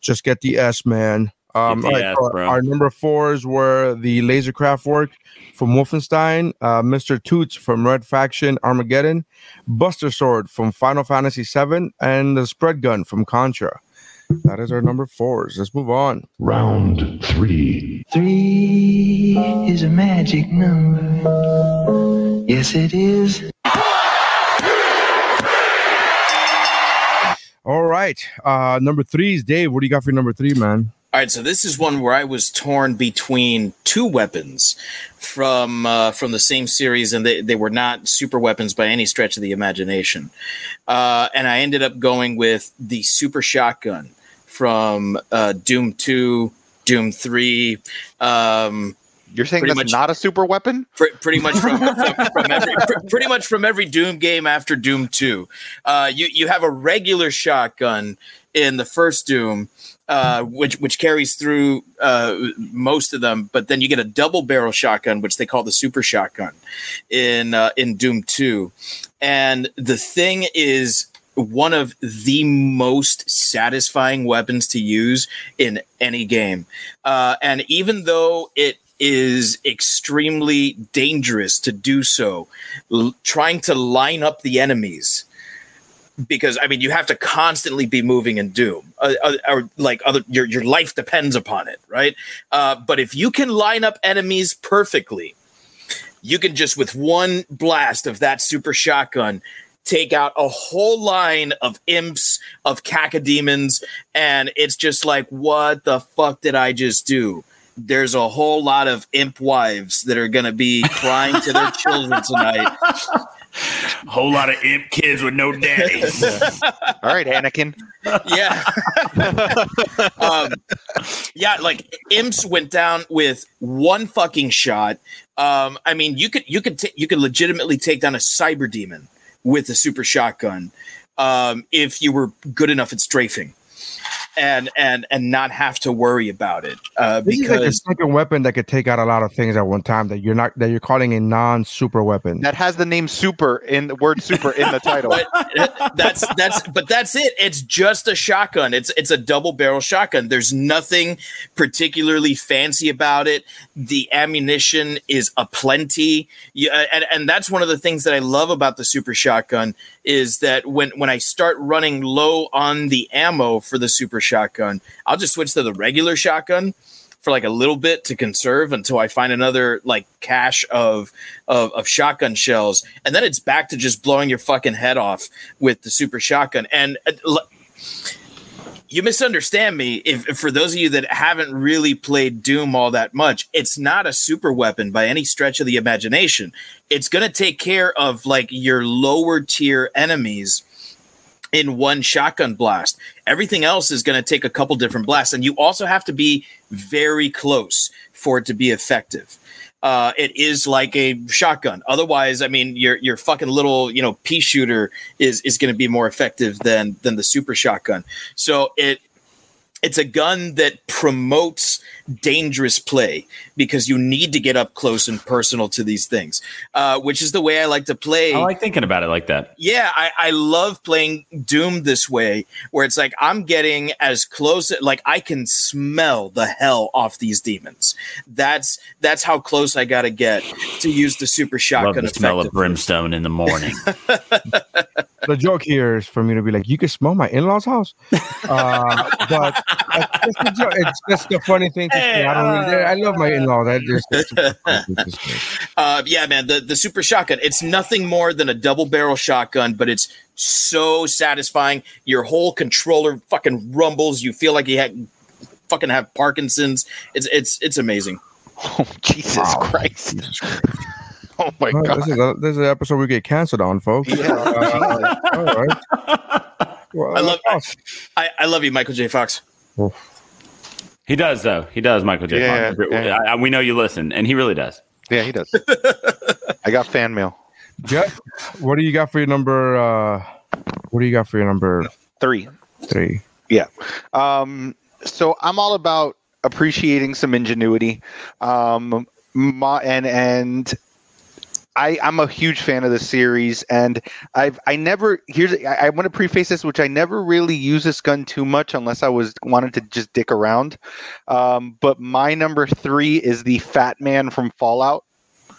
Just get the S, man. Um, the right, S, our, our number fours were the Laserkraftwerk from Wolfenstein, uh, Mister Toots from Red Faction Armageddon, Buster Sword from Final Fantasy seven, and the Spread Gun from Contra. That is our number fours. Let's move on. Round three. Three is a magic number. Yes, it is. One, two, three. All right. Uh, number three is Dave. What do you got for your number three, man? All right. So this is one where I was torn between two weapons from uh, from the same series, and they, they were not super weapons by any stretch of the imagination. Uh, and I ended up going with the super shotgun from uh, Doom two, Doom three. Um, You're saying that's much, not a super weapon? Pr- pretty much from, from, from every pr- pretty much from every Doom game after Doom two. Uh, you you have a regular shotgun in the first Doom, uh, which which carries through uh, most of them, but then you get a double barrel shotgun, which they call the super shotgun in uh, in Doom two. And the thing is one of the most satisfying weapons to use in any game. Uh, and even though it is extremely dangerous to do so, l- trying to line up the enemies, because I mean you have to constantly be moving in Doom, uh, uh, or like other your your life depends upon it, right? Uh, but if you can line up enemies perfectly, you can just with one blast of that super shotgun take out a whole line of imps, of cacodemons, and it's just like, what the fuck did I just do? There's a whole lot of imp wives that are going to be crying to their children tonight. A whole lot of imp kids with no daddies. All right, Anakin. Yeah. um, yeah, like imps went down with one fucking shot. Um, I mean, you could you could t- you could legitimately take down a cyber demon with a super shotgun um, if you were good enough at strafing. And and and not have to worry about it uh, because like a second weapon that could take out a lot of things at one time that you're not that you're calling a non super weapon that has the name super in the word super in the title. But that's that's but that's it. It's just a shotgun. It's it's a double barrel shotgun. There's nothing particularly fancy about it. The ammunition is aplenty. Yeah, and and that's one of the things that I love about the super shotgun is that when when I start running low on the ammo for the super shotgun, I'll just switch to the regular shotgun for like a little bit to conserve until I find another like cache of, of of shotgun shells, and then it's back to just blowing your fucking head off with the super shotgun. And uh, l- you misunderstand me if, if for those of you that haven't really played Doom all that much, it's not a super weapon by any stretch of the imagination. It's going to take care of like your lower tier enemies in one shotgun blast. Everything else is going to take a couple different blasts, and you also have to be very close for it to be effective. Uh, it is like a shotgun. Otherwise, I mean, your your fucking little you know pea shooter is is going to be more effective than than the super shotgun. So it it's a gun that promotes dangerous play because you need to get up close and personal to these things, uh, which is the way I like to play. I like thinking about it like that. Yeah, I, I love playing Doom this way, where it's like I'm getting as close, like I can smell the hell off these demons. That's that's how close I got to get to use the super shotgun. Love the smell of brimstone in the morning. The joke here is for me to be like, you can smell my in-laws' house, uh, but that's the joke. It's just a funny thing. Hey, I, don't uh, I love my in-laws. I just, uh, yeah, man, the, the super shotgun. It's nothing more than a double barrel shotgun, but it's so satisfying. Your whole controller fucking rumbles. You feel like you had fucking have Parkinson's. It's it's it's amazing. Oh, Jesus wow. Christ. Jesus Christ. Oh, my right, God. This is, a, this is an episode we get canceled on, folks. Yeah. Uh, all right. Well, I, love, I, I love you, Michael J. Fox. Oof. He does, though. He does, Michael J. Yeah, Fox. Yeah, yeah. I, I, we know you listen, and he really does. Yeah, he does. I got fan mail. Jeff, what do you got for your number? Uh, what do you got for your number? Three. Three. Yeah. Um, so I'm all about appreciating some ingenuity. Um, my, and and I, I'm a huge fan of the series. And I've I never here's I, I want to preface this, which I never really use this gun too much unless I was wanted to just dick around. Um, but my number three is the Fat Man from Fallout.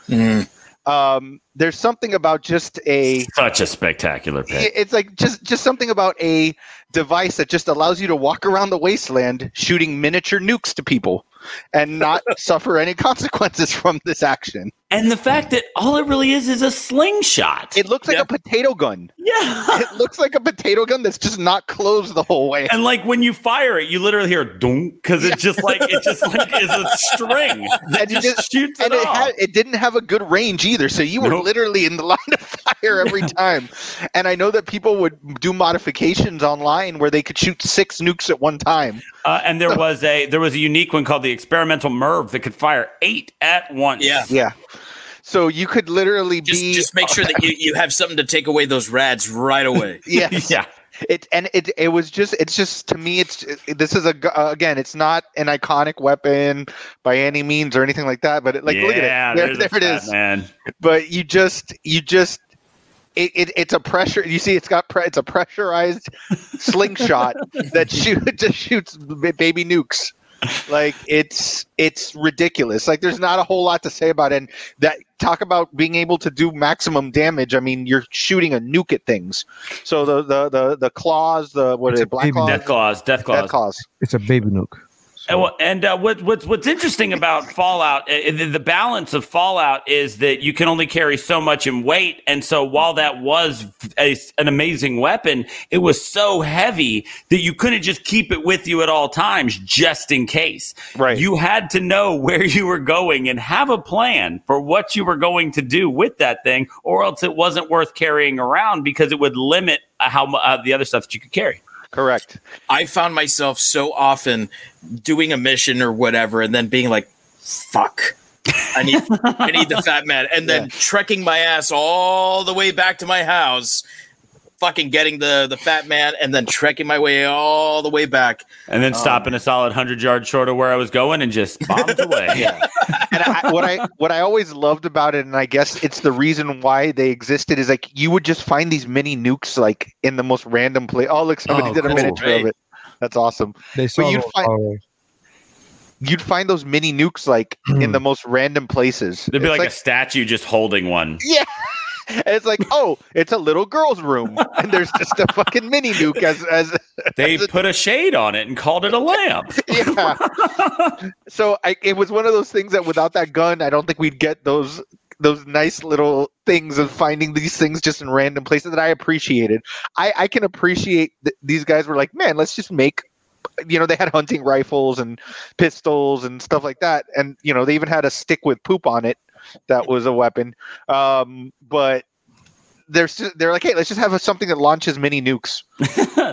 Mm. Um, there's something about just a such a spectacular pick. It's like just just something about a device that just allows you to walk around the wasteland shooting miniature nukes to people and not suffer any consequences from this action. And the fact that all it really is is a slingshot. It looks like yeah. a potato gun. Yeah. It looks like a potato gun that's just not closed the whole way. And like when you fire it, you literally hear dunk because yeah. it's just like it just like is a string. That and just it just shoots and it, it, had, it didn't have a good range either. So you were nope. literally in the line of fire every time. And I know that people would do modifications online where they could shoot six nukes at one time. Uh, and there so. was a there was a unique one called the Experimental Merv that could fire eight at once. Yeah. Yeah. So you could literally just, be just make sure that you, you have something to take away those rads right away. Yes. Yeah. It and it it was just it's just to me it's it, this is a uh, again it's not an iconic weapon by any means or anything like that, but it, like yeah, look at it there, there it is man. But you just you just It, it it's a pressure. You see, it's got pre- it's a pressurized slingshot that shoot just shoots baby nukes. Like it's it's ridiculous. Like there's not a whole lot to say about it. And that talk about being able to do maximum damage. I mean, you're shooting a nuke at things. So the the the, the claws, the what it's is it? Black claws? Death claws, death claws, death claws. It's a baby nuke. And, well, and uh, what, what's what's interesting about Fallout, uh, the, the balance of Fallout is that you can only carry so much in weight. And so while that was a, an amazing weapon, it was so heavy that you couldn't just keep it with you at all times just in case. Right. You had to know where you were going and have a plan for what you were going to do with that thing, or else it wasn't worth carrying around because it would limit uh, how uh, the other stuff that you could carry. Correct. I found myself so often doing a mission or whatever and then being like, fuck, I need I need the Fat Man. And then yeah. trekking my ass all the way back to my house, fucking getting the, the Fat Man, and then trekking my way all the way back. And then um, stopping a solid one hundred yards short of where I was going and just bombed away. Yeah. And I, what I what I always loved about it, and I guess it's the reason why they existed, is like you would just find these mini nukes like in the most random place. Oh, look, somebody oh, did cool. a miniature right. of it. That's awesome. They saw but you'd, those, find, oh. you'd find those mini nukes like in the most random places. There'd be like, like a statue just holding one. Yeah. And it's like, oh, it's a little girl's room, and there's just a fucking mini nuke. As as they as a... put a shade on it and called it a lamp. Yeah. So I, it was one of those things that without that gun, I don't think we'd get those those nice little things of finding these things just in random places that I appreciated. I, I can appreciate th- these guys were like, man, let's just make. You know, they had hunting rifles and pistols and stuff like that, and you know they even had a stick with poop on it. That was a weapon, um, but they're st- they're like, hey, let's just have a, something that launches mini nukes.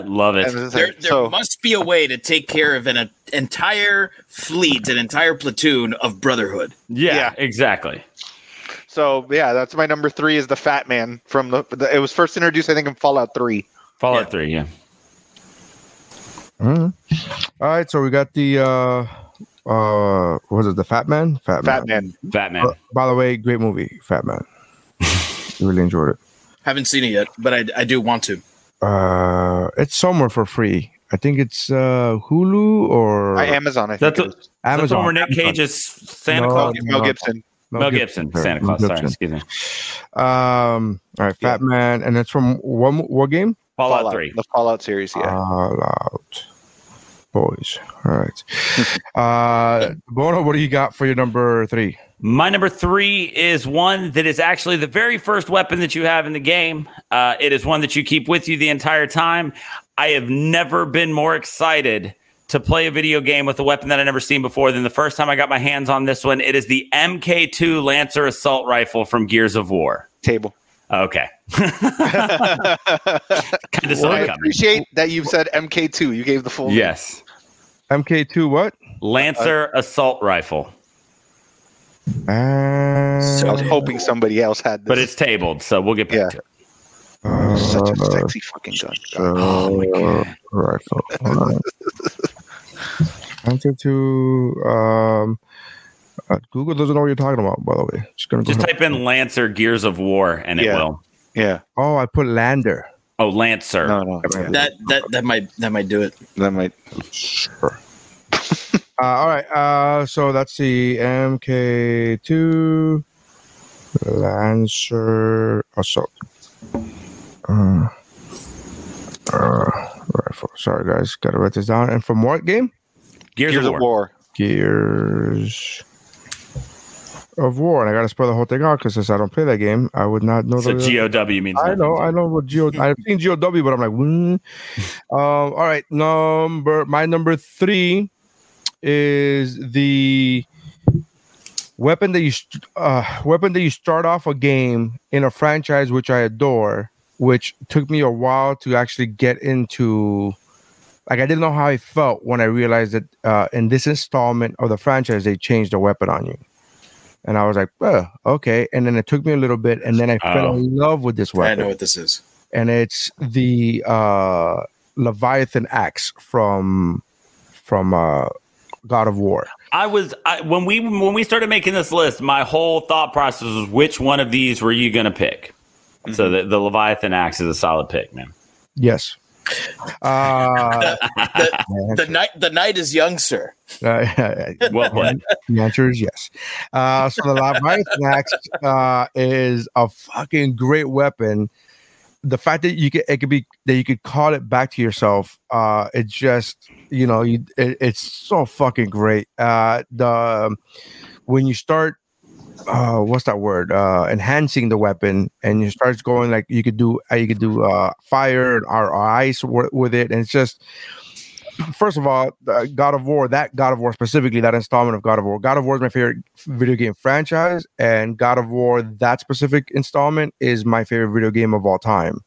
Love it. There, there so, must be a way to take care of an a, entire fleet, an entire platoon of Brotherhood. Yeah, yeah, exactly. So yeah, that's my number three is the Fat Man from the. the it was first introduced, I think, in Fallout three. Fallout yeah. three, yeah. Mm-hmm. All right, so we got the. Uh... Uh, was it the Fat Man? Fat, Fat Man. Man. Fat Man. Uh, by the way, great movie, Fat Man. Really enjoyed it. Haven't seen it yet, but I, I do want to. Uh, it's somewhere for free. I think it's uh Hulu or uh, Amazon. I think that's it was. A, Amazon. That's the one where Nick Cage is Santa no, Claus. No, Mel Gibson. Mel Gibson. Gibson Santa Claus. Sorry, excuse me. Um. All right, Fat yeah. Man, and it's from what what game? Fallout, Fallout three. The Fallout series. Yeah. Fallout. Boys. All right. Uh, Bono, what do you got for your number three? My number three is one that is actually the very first weapon that you have in the game. Uh, it is one that you keep with you the entire time. I have never been more excited to play a video game with a weapon that I've never seen before than the first time I got my hands on this one. It is the M K two Lancer Assault Rifle from Gears of War. Table. Okay. I appreciate that you've said M K two. You gave the full yes. name. M K two what? Lancer uh, Assault Rifle. Uh, so I was hoping somebody else had this. But it's tabled, so we'll get back yeah. to it. Uh, Such a sexy fucking gun. Uh, oh my god. Rifle. Right. M K two. Um, uh, Google doesn't know what you're talking about, by the way. Just, gonna Just go type ahead. in Lancer Gears of War and yeah. it will. Yeah. Oh, I put Lander. Oh, Lancer. No, no. That that that might that might do it. That might. Sure. uh, all right. Uh, so that's the M K two Lancer Assault. Uh, uh, rifle. Sorry, guys. Got to write this down. And from what game? Gears, Gears of War. War. Gears of War. And I got to spell the whole thing out because since I don't play that game, I would not know. So G O W means I know. I know what G O W. I've seen G O W, but I'm like, mm. um, all right. Number my number three is the weapon that you st- uh, weapon that you start off a game in a franchise which I adore, which took me a while to actually get into. Like, I didn't know how I felt when I realized that uh, in this installment of the franchise, they changed the weapon on you. And I was like, oh, okay. And then it took me a little bit, and then I oh. fell in love with this weapon. I know what this is. And it's the uh, Leviathan Axe from from uh, God of War. I was I, when we when we started making this list, my whole thought process was, which one of these were you going to pick? Mm-hmm. So the, the Leviathan Axe is a solid pick, man. Yes. Uh, the, the, the night the night is young, sir. Uh, well, the answer is yes. Uh, so the Leviathan Axe uh, is a fucking great weapon. The fact that you could it could be that you could call it back to yourself. Uh, it just you know you, it, it's so fucking great. Uh, the when you start. Uh, what's that word? Uh, enhancing the weapon, and you start going like you could do. Uh, you could do uh, fire or, or ice w- with it, and it's just. First of all, uh, God of War. That God of War specifically, that installment of God of War. God of War is my favorite video game franchise, and God of War, that specific installment, is my favorite video game of all time.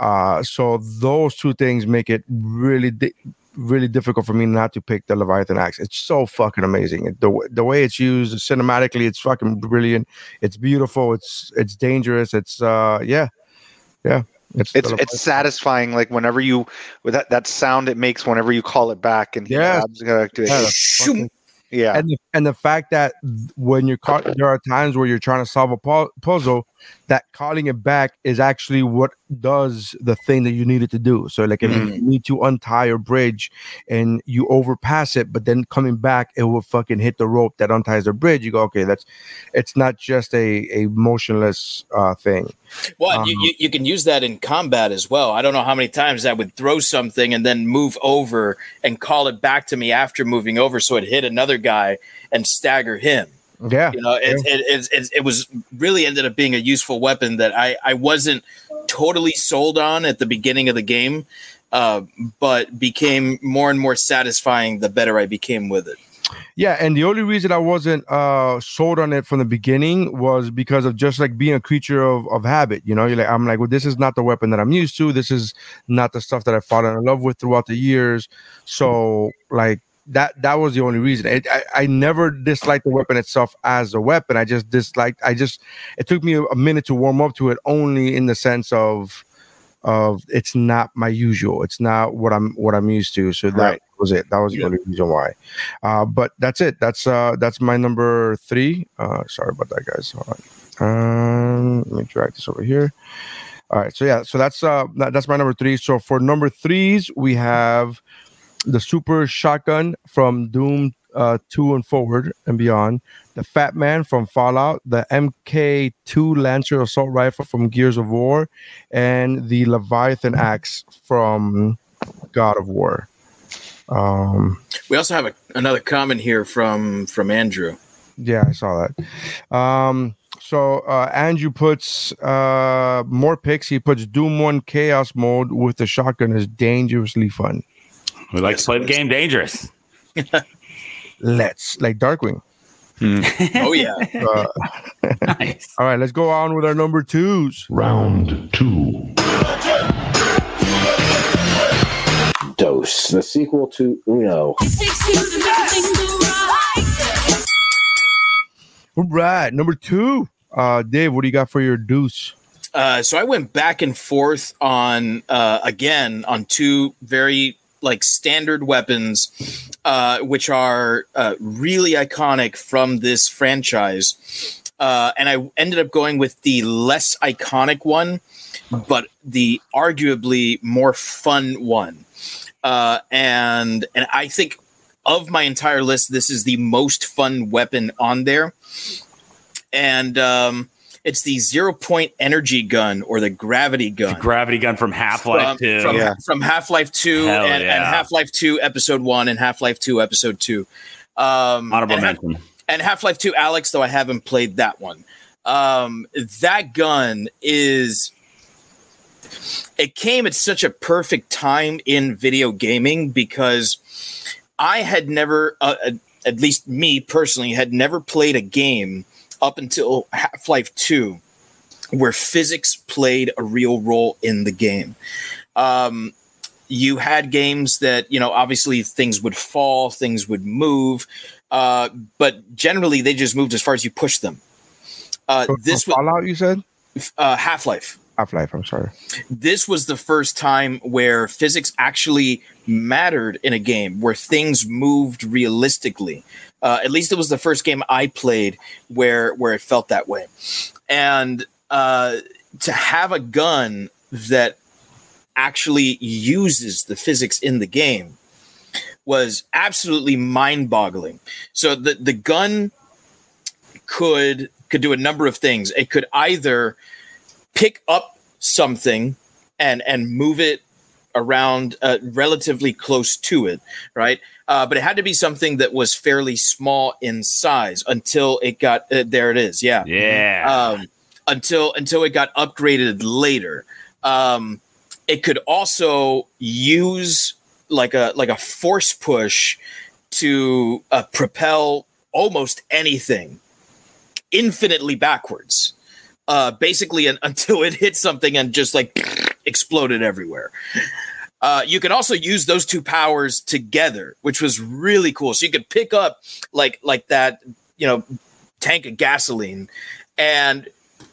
Uh, so those two things make it really. Di- really difficult for me not to pick the Leviathan Axe. It's so fucking amazing. The, the way it's used cinematically, it's fucking brilliant. It's beautiful. It's it's dangerous. It's uh yeah. Yeah. It's it's, it's satisfying. Like whenever you with that, that sound it makes whenever you call it back and yeah. Fucking, yeah. And the, and the fact that when you're caught, there are times where you're trying to solve a pu- puzzle that calling it back is actually what does the thing that you needed to do. So like if mm. you need to untie a bridge and you overpass it, but then coming back, it will fucking hit the rope that unties the bridge. You go, okay, that's, it's not just a, a motionless uh, thing. Well, um, you, you can use that in combat as well. I don't know how many times I would throw something and then move over and call it back to me after moving over. So it hit another guy and stagger him. Yeah, you know, it, yeah. It, it, it, it was really ended up being a useful weapon that I, I wasn't totally sold on at the beginning of the game, uh, but became more and more satisfying the better I became with it. Yeah, and the only reason I wasn't uh, sold on it from the beginning was because of just like being a creature of, of habit. You know, you're like, I'm like, well, this is not the weapon that I'm used to. This is not the stuff that I've fallen in love with throughout the years. So like. That that was the only reason. It, I, I never disliked the weapon itself as a weapon. I just disliked. I just it took me a minute to warm up to it. Only in the sense of of it's not my usual. It's not what I'm what I'm used to. So that right. was it. That was yeah. the only reason why. Uh, but that's it. That's uh that's my number three. Uh, sorry about that, guys. Hold on. Um, let me drag this over here. All right. So yeah. So that's uh that, that's my number three. So for number threes, we have. The Super Shotgun from Doom uh, two and forward and beyond. The Fat Man from Fallout. The M K two Lancer Assault Rifle from Gears of War. And the Leviathan Axe from God of War. Um, we also have a, another comment here from, from Andrew. Yeah, I saw that. Um, so uh, Andrew puts uh, more picks. He puts Doom one Chaos Mode with the shotgun is dangerously fun. We like yes, to play the game dangerous. Let's, like Darkwing. Mm. Oh, yeah. Uh, nice. All right, let's go on with our number twos. Round two. Dose, the sequel to Uno. All right, number two. Uh, Dave, what do you got for your deuce? Uh, so I went back and forth on, uh, again, on two very like standard weapons, uh, which are uh, really iconic from this franchise. Uh, and I ended up going with the less iconic one, but the arguably more fun one. Uh, and and I think of my entire list, this is the most fun weapon on there. And um, it's the zero-point energy gun or the gravity gun. The gravity gun from Half-Life two. From, yeah. from Half-Life two and, yeah. and Half-Life two Episode one and Half-Life two Episode two. Um, Honorable and mention. Ha- and Half-Life two Alex, though I haven't played that one. Um, that gun is... It came at such a perfect time in video gaming because I had never, uh, at least me personally, had never played a game up until Half-Life two where physics played a real role in the game. Um, you had games that, you know, obviously things would fall, things would move, uh, but generally they just moved as far as you pushed them. Uh, so, this was Fallout, you said? Uh, Half-Life. Half-Life, I'm sorry. This was the first time where physics actually mattered in a game, where things moved realistically. Uh, at least it was the first game I played where where it felt that way. And uh, to have a gun that actually uses the physics in the game was absolutely mind-boggling. So the, the gun could could do a number of things. It could either... pick up something and and move it around uh, relatively close to it, right? Uh, but it had to be something that was fairly small in size until it got uh, there. It is, yeah, yeah. Um, until until it got upgraded later. Um, it could also use like a like a force push to uh, propel almost anything infinitely backwards. Uh, basically, an, until it hit something and just like exploded everywhere. Uh, you can also use those two powers together, which was really cool. So you could pick up like like that, you know, tank of gasoline and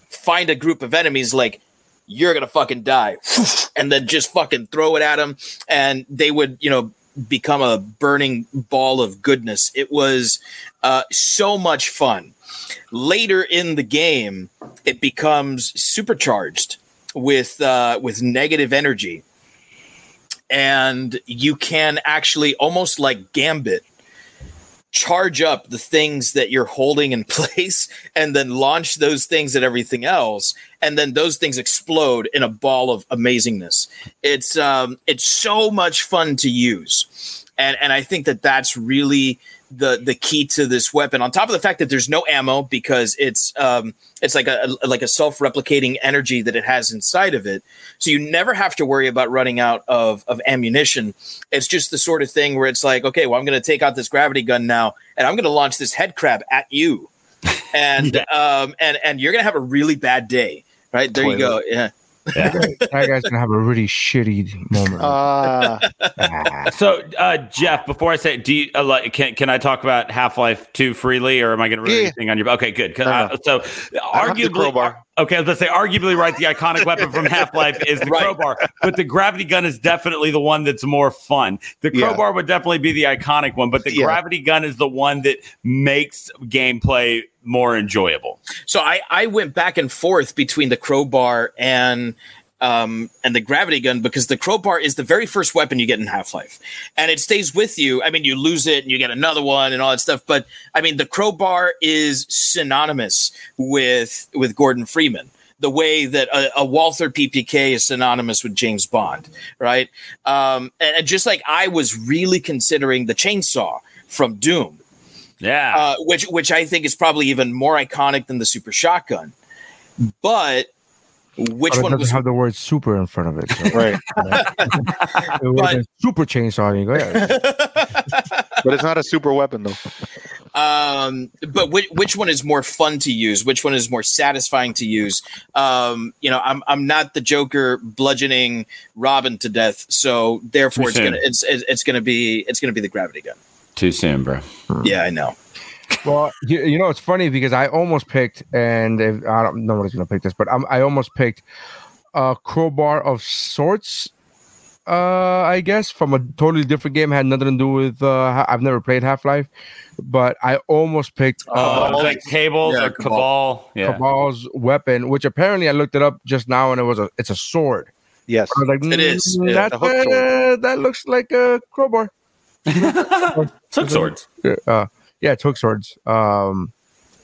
find a group of enemies like you're gonna fucking die, and then just fucking throw it at them, and they would, you know, become a burning ball of goodness. It was uh, so much fun. Later in the game, it becomes supercharged with uh, with negative energy, and you can actually almost like Gambit charge up the things that you're holding in place, and then launch those things at everything else, and then those things explode in a ball of amazingness. It's um, it's so much fun to use, and and I think that that's really. The, the key to this weapon, on top of the fact that there's no ammo because it's um it's like a, a like a self-replicating energy that it has inside of it, so you never have to worry about running out of of ammunition. It's just the sort of thing where it's like, okay, well, I'm going to take out this gravity gun now, and I'm going to launch this head crab at you, and yeah. um and and you're going to have a really bad day, right? There Toilet. You go. Yeah. Yeah. That guy's gonna have a really shitty moment. Uh, ah. So, uh, Jeff, before I say, do you uh, like, can can I talk about Half-Life two freely, or am I gonna read yeah. anything on your? Okay, good. Uh, so, I arguably, okay, I was gonna say, arguably, right, the iconic weapon from Half-Life is the right. crowbar, but the gravity gun is definitely the one that's more fun. The crowbar yeah. would definitely be the iconic one, but the yeah. gravity gun is the one that makes gameplay more enjoyable. So I, I went back and forth between the crowbar and um and the gravity gun, because the crowbar is the very first weapon you get in Half-Life, and it stays with you. I mean, you lose it and you get another one and all that stuff, but I mean, the crowbar is synonymous with with Gordon Freeman, the way that a, a Walther P P K is synonymous with James Bond, right? Um and, and just like I was really considering the chainsaw from Doom. Yeah, uh, which which I think is probably even more iconic than the super shotgun. But Which but one doesn't was... have the word super in front of it? So. Right. It was a super chainsaw. And you go, yeah. But it's not a super weapon, though. Um, but which, which one is more fun to use? Which one is more satisfying to use? Um, you know, I'm I'm not the Joker bludgeoning Robin to death, so therefore it's gonna, it's it's gonna be it's gonna be the gravity gun. Too soon, bro. Yeah, I know. Well, you, you know, it's funny because I almost picked, and if, I don't know nobody's gonna pick this, but I'm, I almost picked a crowbar of sorts. Uh, I guess from a totally different game, had nothing to do with. Uh, I've never played Half-Life, but I almost picked uh, oh, like Cables yeah, or Cabal, Cabal. Yeah. Cabal's weapon, which apparently I looked it up just now, and it was a it's a sword. Yes, I was like, it is. That, yeah, uh, that looks like a crowbar. Hook swords. Uh, yeah, it's hook swords. Um,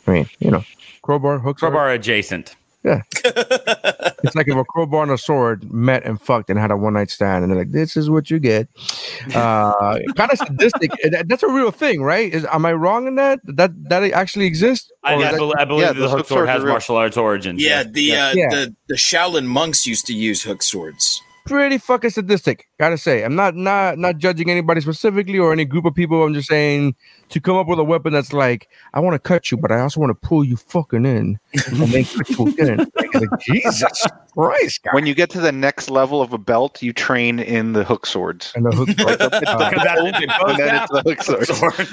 I mean, you know, crowbar, hook, crowbar adjacent. Yeah, it's like if a crowbar and a sword met and fucked and had a one night stand, and they're like, "This is what you get." Uh, kind of sadistic. That's a real thing, right? Is am I wrong in that? That that actually exists? I, I, that, I believe yeah, the, the hook sword has real. martial arts origins. Yeah, yeah. The, yeah. Uh, yeah. the the Shaolin monks used to use hook swords. Pretty fucking sadistic, gotta say. I'm not not not judging anybody specifically or any group of people. I'm just saying to come up with a weapon that's like, I want to cut you, but I also want to pull you fucking in. And then cut you in. Like, like, Jesus Christ, guys. When you get to the next level of a belt, you train in the hook swords. And the hook swords. And then it's the hook sword.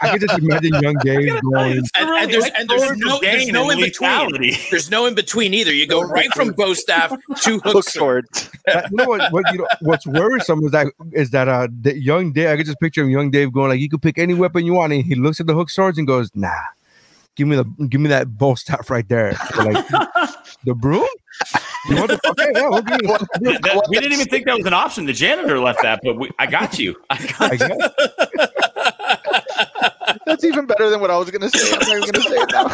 I can just imagine young Dave going. And, and there's, and there's no, there's no in between. There's no in between either. You go right from bow staff to hook sword. That, you know what, what, you know, what's worrisome is that is that uh, the young Dave. I could just picture him, young Dave, going like, "You could pick any weapon you want," and he looks at the hook swords and goes, "Nah, give me the give me that bow staff right there." Like, the broom. You the, okay, yeah, we'll the, that, we didn't even think that was an option. The janitor left that, but we, I got you. I got I you. That's even better than what I was going to say. I'm not even going to say it now.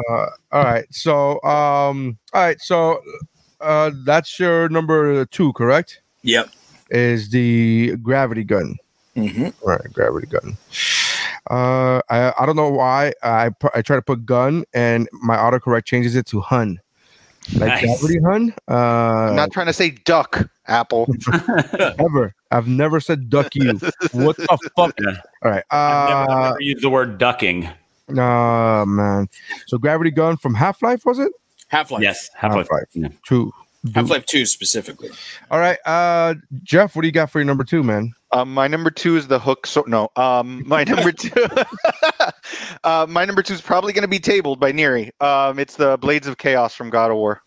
uh, all right. So, um, all right. So, uh, that's your number two, correct? Yep. Is the gravity gun. Mm-hmm. All right. Gravity gun. Uh, I, I don't know why I, I try to put gun and my autocorrect changes it to hun. Like nice. Gravity hun. Uh, I'm not trying to say duck, Apple. Ever. I've never said duck you. What the fuck? All right. Uh, I've never, never used the word ducking. Oh, uh, man. So Gravity Gun from Half-Life, was it? Half-Life. Yes, Half-Life. Half-Life yeah. two. Half-Life two specifically. All right. Uh, Jeff, what do you got for your number two, man? Um, my number two is the hook. So no, um, my number two, uh, my number two is probably going to be tabled by Neri. Um, it's the Blades of Chaos from God of War.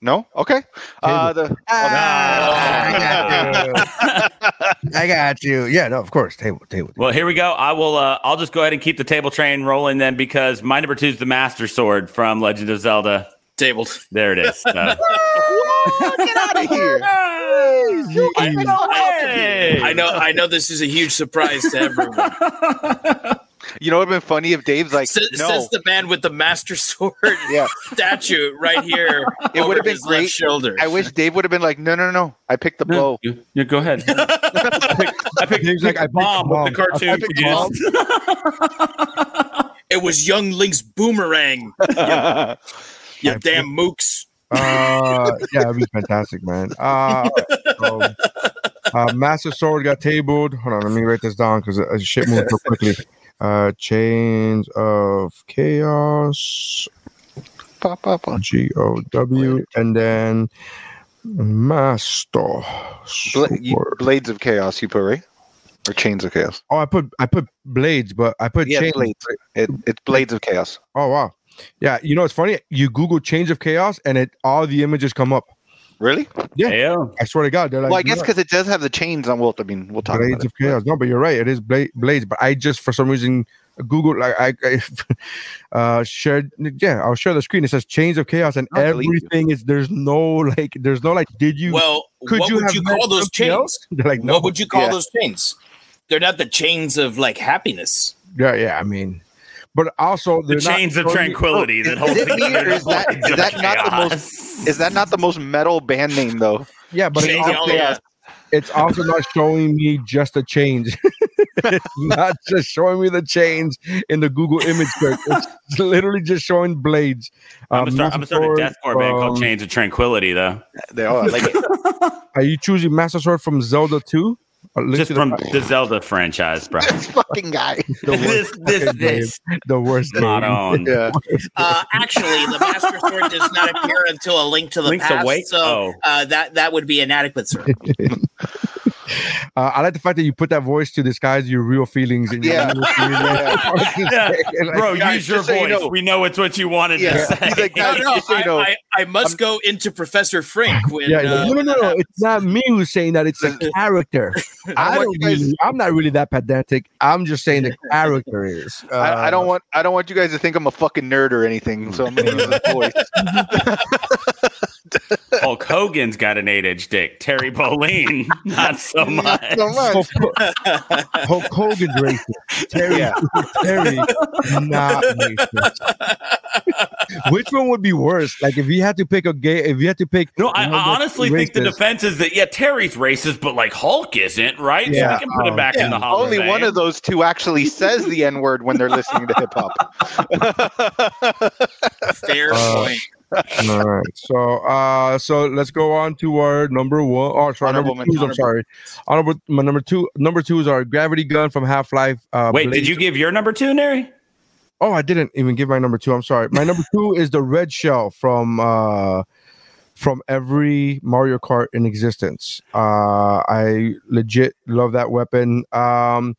No? Okay. Uh, the- ah, I got you. I got you. Yeah, no, of course. Table, table. table. Well, here we go. I will. Uh, I'll just go ahead and keep the table train rolling then, because my number two is the Master Sword from Legend of Zelda. Tabled. There it is. Uh, Whoa, get out of here! You I, know, hey. I know. I know. This is a huge surprise to everyone. You know, it would have been funny if Dave's like, S- no. Says the man with the Master Sword yeah. statue right here. It would have been great. Shoulder. I wish Dave would have been like, no, no, no. I picked the no, bow. You, you go ahead. I picked, I picked, Dave's like, I picked bomb, bomb with the cartoon. I picked bomb. It was young Link's boomerang. Yeah, you damn picked, mooks. Uh, yeah, that'd be fantastic, man. Uh, so, uh, Master Sword got tabled. Hold on, let me write this down because uh, shit moved so quickly. Uh, Chains of Chaos, pop, pop, pop. G O W, and then Master Bla- you, Blades of Chaos, you put, right? Or Chains of Chaos? Oh, I put I put Blades, but I put yeah, Chains. Blades. It, it's Blades of Chaos. Oh, wow. Yeah, you know, it's funny. You Google Chains of Chaos, and it all the images come up. Really? Yeah. yeah. I swear to God. They're like, well, I guess because it does have the chains on Wilt. I mean, we'll talk Blades about it. Of Chaos. No, but you're right. It is bla- Blades. But I just, for some reason, Googled, like, I, I uh, shared, yeah, I'll share the screen. It says Chains of Chaos and I'll everything is, there's no, like, there's no, like, did you, well, could what you, would have you call those chains? Like, no. What would you call yeah. those chains? They're not the chains of, like, happiness. Yeah, yeah. I mean, but also the chains of tranquility that holds together. Is that not the most? Is that not the most metal band name though? Yeah, but it's also, it's also not showing me just the chains. not just showing me the chains in the Google image search. It's literally just showing blades. I'm going um, to start a deathcore um, band called Chains of Tranquility, though. They are. Like, are you choosing Master Sword from Zelda two? Just from the, the Zelda franchise, bro. This fucking guy. This, this, this. The worst. Not on. Yeah. Uh, actually, the Master Sword does not appear until A Link to the Link's Past, awake? so oh. uh, that that would be inadequate, sir. Uh, I like the fact that you put that voice to disguise your real feelings. And yeah. Real feelings. Yeah. Like, bro, guys, use your voice. So you know. We know it's what you wanted yeah. to yeah. say. Like, guys, no, no, so I, you know. I, I must I'm, go into Professor Frank. When, yeah, uh, no, no, no, no. It's not me who's saying that. It's a character. I don't really, I'm not really that pedantic. I'm just saying the character is. Uh, I, I don't want I don't want you guys to think I'm a fucking nerd or anything. So I'm going to use the voice. Hulk Hogan's got an eight-inch dick. Terry Bollin, not so much. Not so much. Hulk Hogan's racist. Terry, yeah. Terry, not racist. Which one would be worse? Like if you had to pick a gay, if you had to pick. No, I honestly think the defense is that yeah, Terry's racist, but like Hulk isn't, right? Yeah, so we can put um, it back yeah. in the holiday. Only one of those two actually says the N-word when they're listening to hip hop. Fair uh, point. All right, so uh, so let's go on to our number one. Oh, sorry, number two. I'm sorry, honorable. My number two, number two is our gravity gun from Half-Life. Uh, Wait, Blade. Did you give your number two, Neri? Oh, I didn't even give my number two. I'm sorry. My number two is the Red Shell from uh, from every Mario Kart in existence. Uh, I legit love that weapon. Um,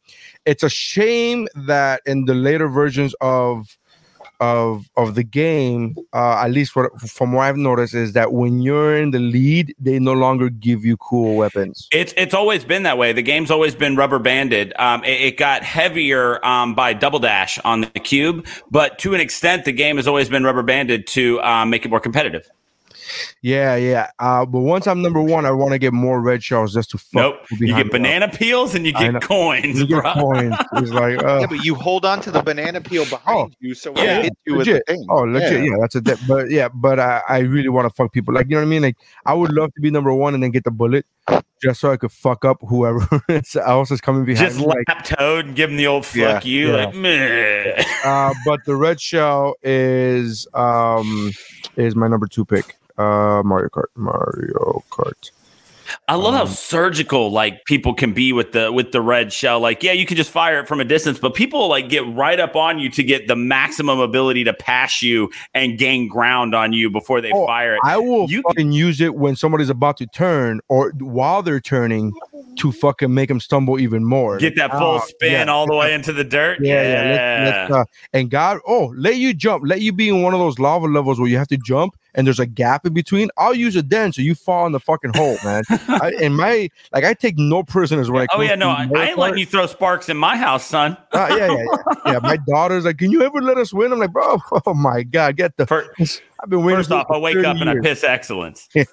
it's a shame that in the later versions of Of of the game, uh, at least what, from what I've noticed, is that when you're in the lead, they no longer give you cool weapons. It's it's always been that way. The game's always been rubber banded. Um, it, it got heavier um, by Double Dash on the cube, but to an extent, the game has always been rubber banded to um, make it more competitive. Yeah, yeah. Uh, but once I'm number one, I want to get more red shells just to fuck. Nope. You get banana up. peels and you get coins, you get bro. Coins. It's like, uh, yeah, but you hold on to the banana peel behind oh, you, so when yeah, it hits you with the thing. Oh, legit. Yeah, yeah that's a. De- but yeah, but I, I really want to fuck people. Like you know what I mean? Like I would love to be number one and then get the bullet, just so I could fuck up whoever else is coming behind. Just me. Lap like, Toad and give him the old fuck yeah, you, yeah. like meh. Uh, but the red shell is um is my number two pick. Uh, Mario Kart, Mario Kart. I love um, how surgical like people can be with the with the red shell. Like, yeah, you can just fire it from a distance, but people like get right up on you to get the maximum ability to pass you and gain ground on you before they oh, fire it. I will you fucking can use it when somebody's about to turn or while they're turning to fucking make them stumble even more. Get that full uh, spin yeah. all the way into the dirt. Yeah, yeah. yeah. Let's, let's, uh, and God, oh, let you jump. Let you be in one of those lava levels where you have to jump and there's a gap in between. I'll use it then, so you fall in the fucking hole, man. I, and my like, I take no prisoners when I. Oh yeah, no, I, I ain't letting you throw sparks in my house, son. Uh, yeah, yeah, yeah, yeah. My daughter's like, "Can you ever let us win?" I'm like, "Bro, oh my god, get the." First, I've been waiting. First off, I wake up years. and I piss excellence. Yeah.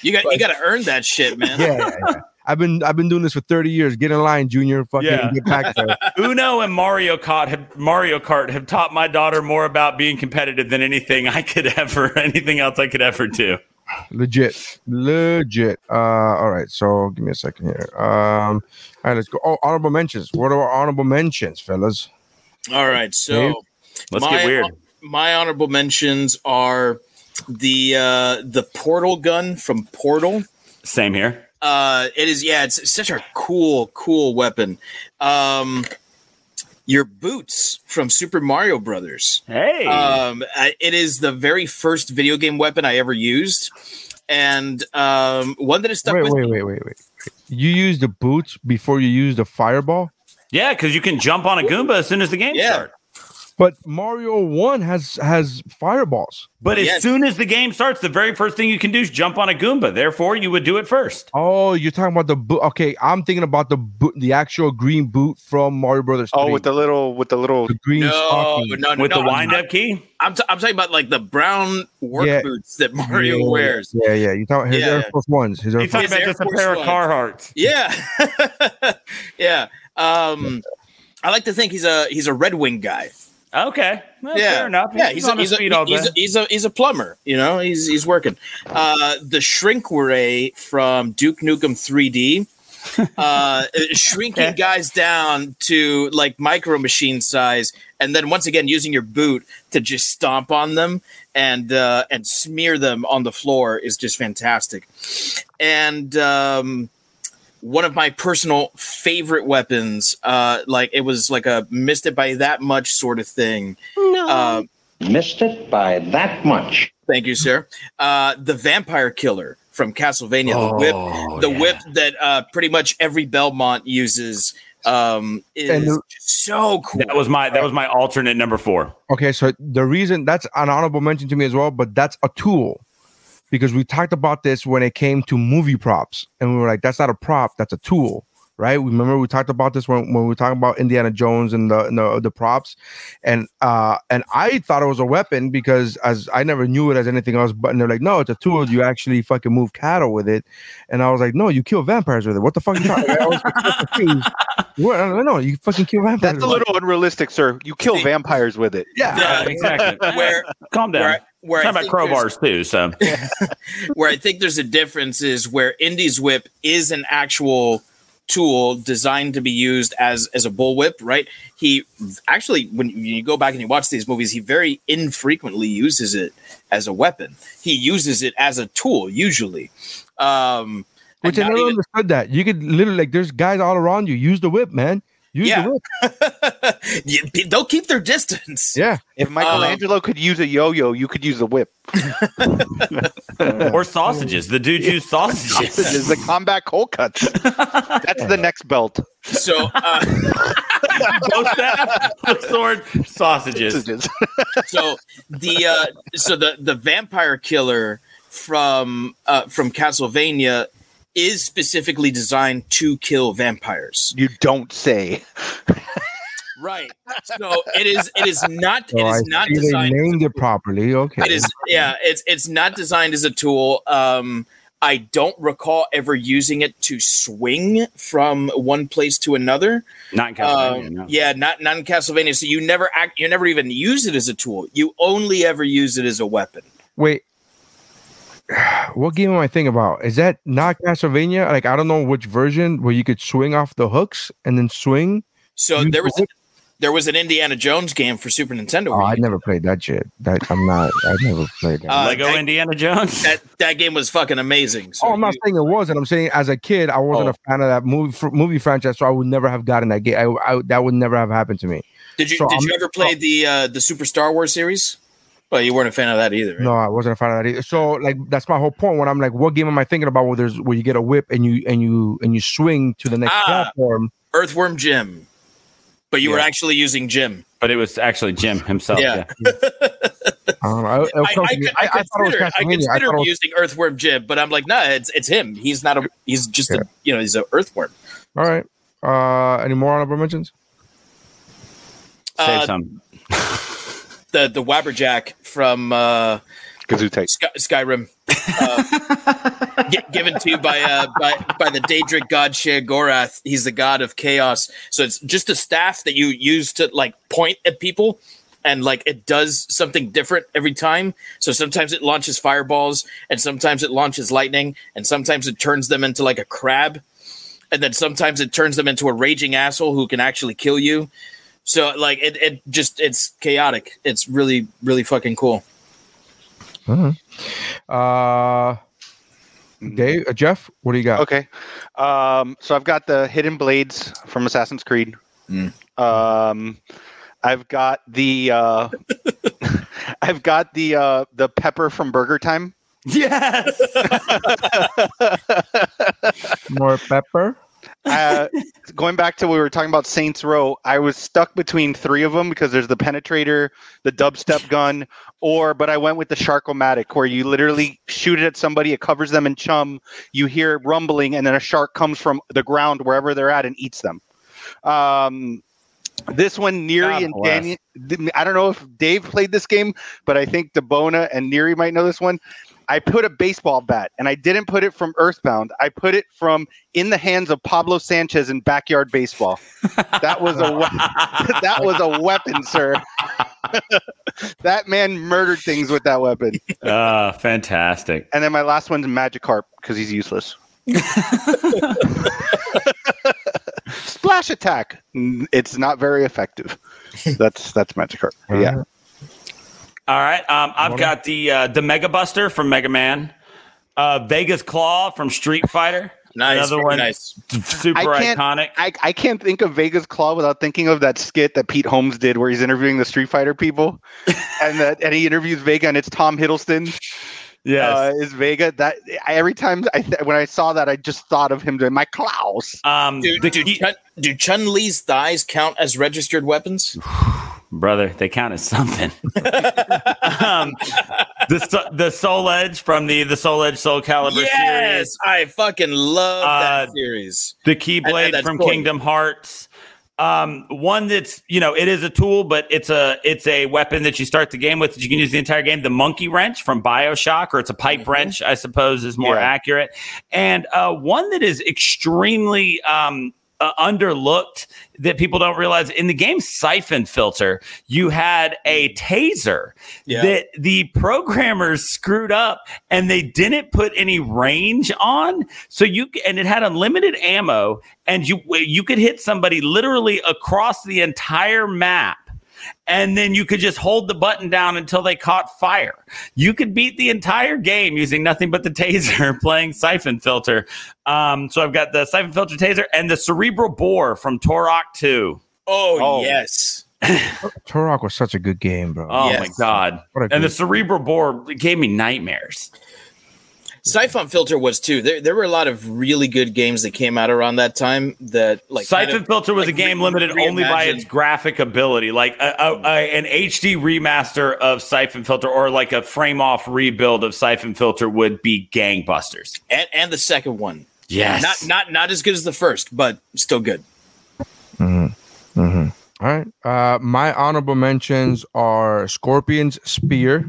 You got, but, you got to earn that shit, man. Yeah, yeah, yeah. I've been, I've been doing this for thirty years. Get in line, Junior. Fucking yeah. get back there. Uno and Mario Kart, have, Mario Kart have taught my daughter more about being competitive than anything I could ever, anything else I could ever do. Legit, legit. Uh, all right, so give me a second here. Um, all right, let's go. Oh, honorable mentions. What are our honorable mentions, fellas? All right, so Dave? let's my, get weird. My honorable mentions are the uh, the portal gun from Portal. Same here. Uh, it is, yeah, it's such a cool, cool weapon. Um, your boots from Super Mario Brothers. Hey, um, it is the very first video game weapon I ever used, and um, one that is stuck. Wait, with wait, wait, wait, wait! You use the boots before you use the fireball? Yeah, because you can jump on a Goomba as soon as the game yeah. starts. But Mario one has has fireballs. But as yes. soon as the game starts, the very first thing you can do is jump on a Goomba. Therefore, you would do it first. Oh, you're talking about the boot. Okay, I'm thinking about the boot, the actual green boot from Mario Brothers three. Oh, with the little, with the little the green no, stocking. No, no, with no, the wind-up key? I'm, t- I'm talking about like the brown work yeah. boots that Mario yeah, wears. Yeah, yeah. You're talking his yeah. Air Force Ones. His Air Force You're talking about just a pair of Carhartts. Yeah. yeah. Um, I like to think he's a he's a Red Wing guy. Okay. Well, yeah. Fair enough. He's yeah, he's, on a, he's, a, he's, a, he's a he's a plumber. You know, he's he's working. Uh, the shrink ray from Duke Nukem three D uh, shrinking okay. guys down to like micro machine size, and then once again using your boot to just stomp on them and uh, and smear them on the floor is just fantastic. And um, one of my personal favorite weapons, uh, like it was like a missed it by that much sort of thing. No. Uh, missed it by that much. Thank you, sir. Uh, the Vampire Killer from Castlevania, oh, the whip, the yeah. whip that uh, pretty much every Belmont uses, um, is the, so cool. That was my that was my alternate number four. Okay, so the reason that's an honorable mention to me as well, but that's a tool, because we talked about this when it came to movie props, and we were like, that's not a prop, that's a tool, right? Remember we talked about this when, when we were talking about Indiana Jones and the, and the the props, and uh and I thought it was a weapon because as I never knew it as anything else. But and they're like, no, it's a tool. You actually fucking move cattle with it. And I was like, no, you kill vampires with it. What the fuck? Are you talking about? I don't know. You fucking kill vampires. That's with a little it. Unrealistic, sir. You kill See, vampires with it. Yeah, yeah exactly. Where calm down. Where, where talking about crowbars too. So where I think there's a difference is where Indy's whip is an actual tool designed to be used as as a bullwhip, right? He actually, when you go back and you watch these movies, he very infrequently uses it as a weapon. He uses it as a tool usually. Um, Which I never even understood that. You could literally, like, there's guys all around you. Use the whip, man. Use yeah. the whip. They'll keep their distance. Yeah. If Michelangelo um, could use a yo-yo, you could use a whip. Or sausages. The dude used sausages. Sausages. The combat cold cuts. That's the next belt. So, uh, both that, the sword, sausages. sausages. So the uh, so the the vampire killer from uh, from Castlevania is specifically designed to kill vampires. You don't say. Right. So it is it is not oh, it is I not designed. They named it properly. Okay. It is yeah, it's it's not designed as a tool. Um I don't recall ever using it to swing from one place to another. Not in Castlevania. Um, no. Yeah, not not in Castlevania. So you never act you never even use it as a tool. You only ever use it as a weapon. Wait. What game am I thinking about? Is that not Castlevania? Like, I don't know which version where you could swing off the hooks and then swing. So there was a, there was an Indiana Jones game for Super Nintendo. Oh, I never played that shit. That, I'm not. I never played that. Uh, Lego that, Indiana Jones. That that game was fucking amazing. So oh, I'm not you, saying it wasn't. I'm saying as a kid, I wasn't oh. a fan of that movie movie franchise, so I would never have gotten that game. I, I, that would never have happened to me. Did you so Did I'm, you ever play oh. the uh, the Super Star Wars series? Well, you weren't a fan of that either, right? No, I wasn't a fan of that either. So, like, that's my whole point. When I'm like, what game am I thinking about? Where there's where you get a whip and you and you and you swing to the next ah, platform. Earthworm Jim, but you yeah. were actually using Jim. But it was actually Jim himself. Yeah. yeah. I don't know. It, it I, I, I, I, I consider, I consider I was... using Earthworm Jim, but I'm like, nah, it's it's him. He's not a. He's just yeah. a. You know, he's an earthworm. All right. Uh, any more honorable mentions? Save uh, some. The the Wabberjack from uh, Sky, Skyrim, uh, g- given to you by uh, by by the Daedric god Shea Gorath. He's the god of chaos. So it's just a staff that you use to like point at people, and like it does something different every time. So sometimes it launches fireballs, and sometimes it launches lightning, and sometimes it turns them into like a crab, and then sometimes it turns them into a raging asshole who can actually kill you. So, like, it, it just, it's chaotic. It's really, really fucking cool. Mm-hmm. Uh, Dave, uh, Jeff, what do you got? Okay. Um, so I've got the Hidden Blades from Assassin's Creed. Mm. Um, I've got the, uh, I've got the, uh, the pepper from Burger Time. Yes! More pepper? uh, going back to what we were talking about Saints Row, I was stuck between three of them because there's the penetrator, the dubstep gun, or but I went with the shark-o-matic where you literally shoot it at somebody, it covers them in chum, you hear it rumbling, and then a shark comes from the ground wherever they're at and eats them. Um, this one, Neri and Danny, I don't know if Dave played this game, but I think DeBona and Neri might know this one. I put a baseball bat, and I didn't put it from Earthbound. I put it from In the Hands of Pablo Sanchez in Backyard Baseball. That was a we- that was a weapon, sir. That man murdered things with that weapon. Uh, fantastic. And then my last one's Magikarp because he's useless. dash attack. It's not very effective. That's that's Magikarp. Yeah. All right. Um, I've got the uh, the Mega Buster from Mega Man, uh, Vega's Claw from Street Fighter. Nice, another one, nice, super iconic. I, I can't think of Vega's Claw without thinking of that skit that Pete Holmes did where he's interviewing the Street Fighter people, and that and he interviews Vega, and it's Tom Hiddleston. Yes, uh, is Vega that? I, every time I th- when I saw that, I just thought of him doing my claws. Um, do do, do, Chun, do Chun-Li's thighs count as registered weapons? Brother, they count as something. um, the the Soul Edge from the the Soul Edge Soul Calibur yes, series. Yes, I fucking love uh, that series. The Keyblade from cool. Kingdom Hearts. Um, one that's, you know, it is a tool, but it's a it's a weapon that you start the game with that you can use the entire game. The monkey wrench from BioShock, or it's a pipe mm-hmm. wrench, I suppose, is more yeah. accurate. And uh, one that is extremely um, uh, underlooked that people don't realize in the game Siphon Filter, you had a taser yeah. that the programmers screwed up and they didn't put any range on. So you, and it had unlimited ammo, and you, you could hit somebody literally across the entire map. And then you could just hold the button down until they caught fire. You could beat the entire game using nothing but the taser, playing Siphon Filter. Um, so I've got the Siphon Filter taser and the Cerebral Bore from Turok two. Oh, oh. yes. Turok was such a good game, bro. Oh, yes. my God. And the Cerebral Bore gave me nightmares. Siphon Filter was too. There, there were a lot of really good games that came out around that time. That like Siphon kind of, Filter was like, a game re- limited re- only by its graphic ability, like a, a, a, an H D remaster of Siphon Filter or like a frame-off rebuild of Siphon Filter would be gangbusters. And and the second one, yes, not not not as good as the first, but still good. Mm-hmm. Mm-hmm. All right. Uh, my honorable mentions are Scorpion's Spear.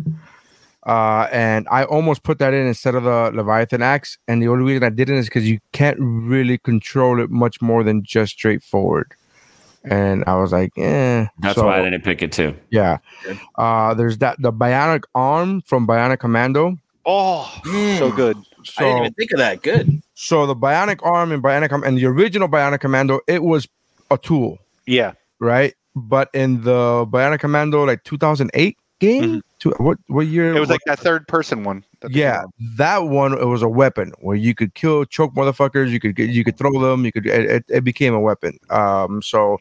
Uh, and I almost put that in instead of the Leviathan Axe. And the only reason I didn't is because you can't really control it much more than just straightforward. And I was like, eh. That's so, why I didn't pick it too. Yeah. Uh, there's that the Bionic Arm from Bionic Commando. Oh, mm. so good. So, I didn't even think of that. Good. So the Bionic Arm and Bionic Com- and the original Bionic Commando, it was a tool. Yeah. Right. But in the Bionic Commando, like two thousand eight game. Mm-hmm. What what year? It was like that third person one. Yeah, that one. It was a weapon where you could kill, choke motherfuckers. You could you could throw them. You could. It, it became a weapon. Um, so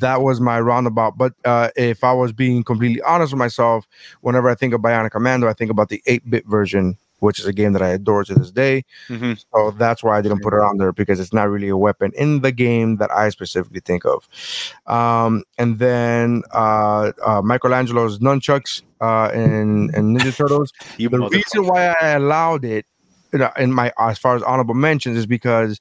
that was my roundabout. But uh, if I was being completely honest with myself, whenever I think of Bionic Commando, I think about the eight-bit version, which is a game that I adore to this day. Mm-hmm. So that's why I didn't put it on there, because it's not really a weapon in the game that I specifically think of. Um, and then uh, uh, Michelangelo's nunchucks uh, and, and Ninja Turtles. The reason why I allowed it in my, as far as honorable mentions, is because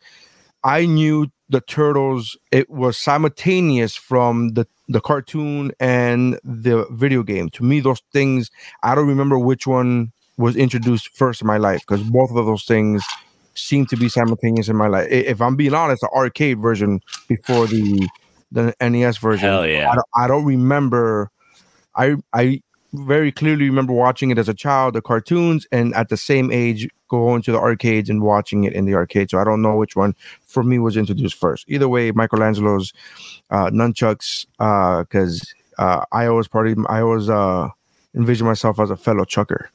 I knew the Turtles. It was simultaneous from the the cartoon and the video game. To me, those things, I don't remember which one was introduced first in my life, because both of those things seem to be simultaneous in my life. If I'm being honest, the arcade version before the the N E S version. Hell yeah. I don't, I don't remember. I I very clearly remember watching it as a child, the cartoons, and at the same age going to the arcades and watching it in the arcade. So I don't know which one for me was introduced first. Either way, Michelangelo's uh, nunchucks, because uh, uh, I always party. I always uh, envision myself as a fellow chucker.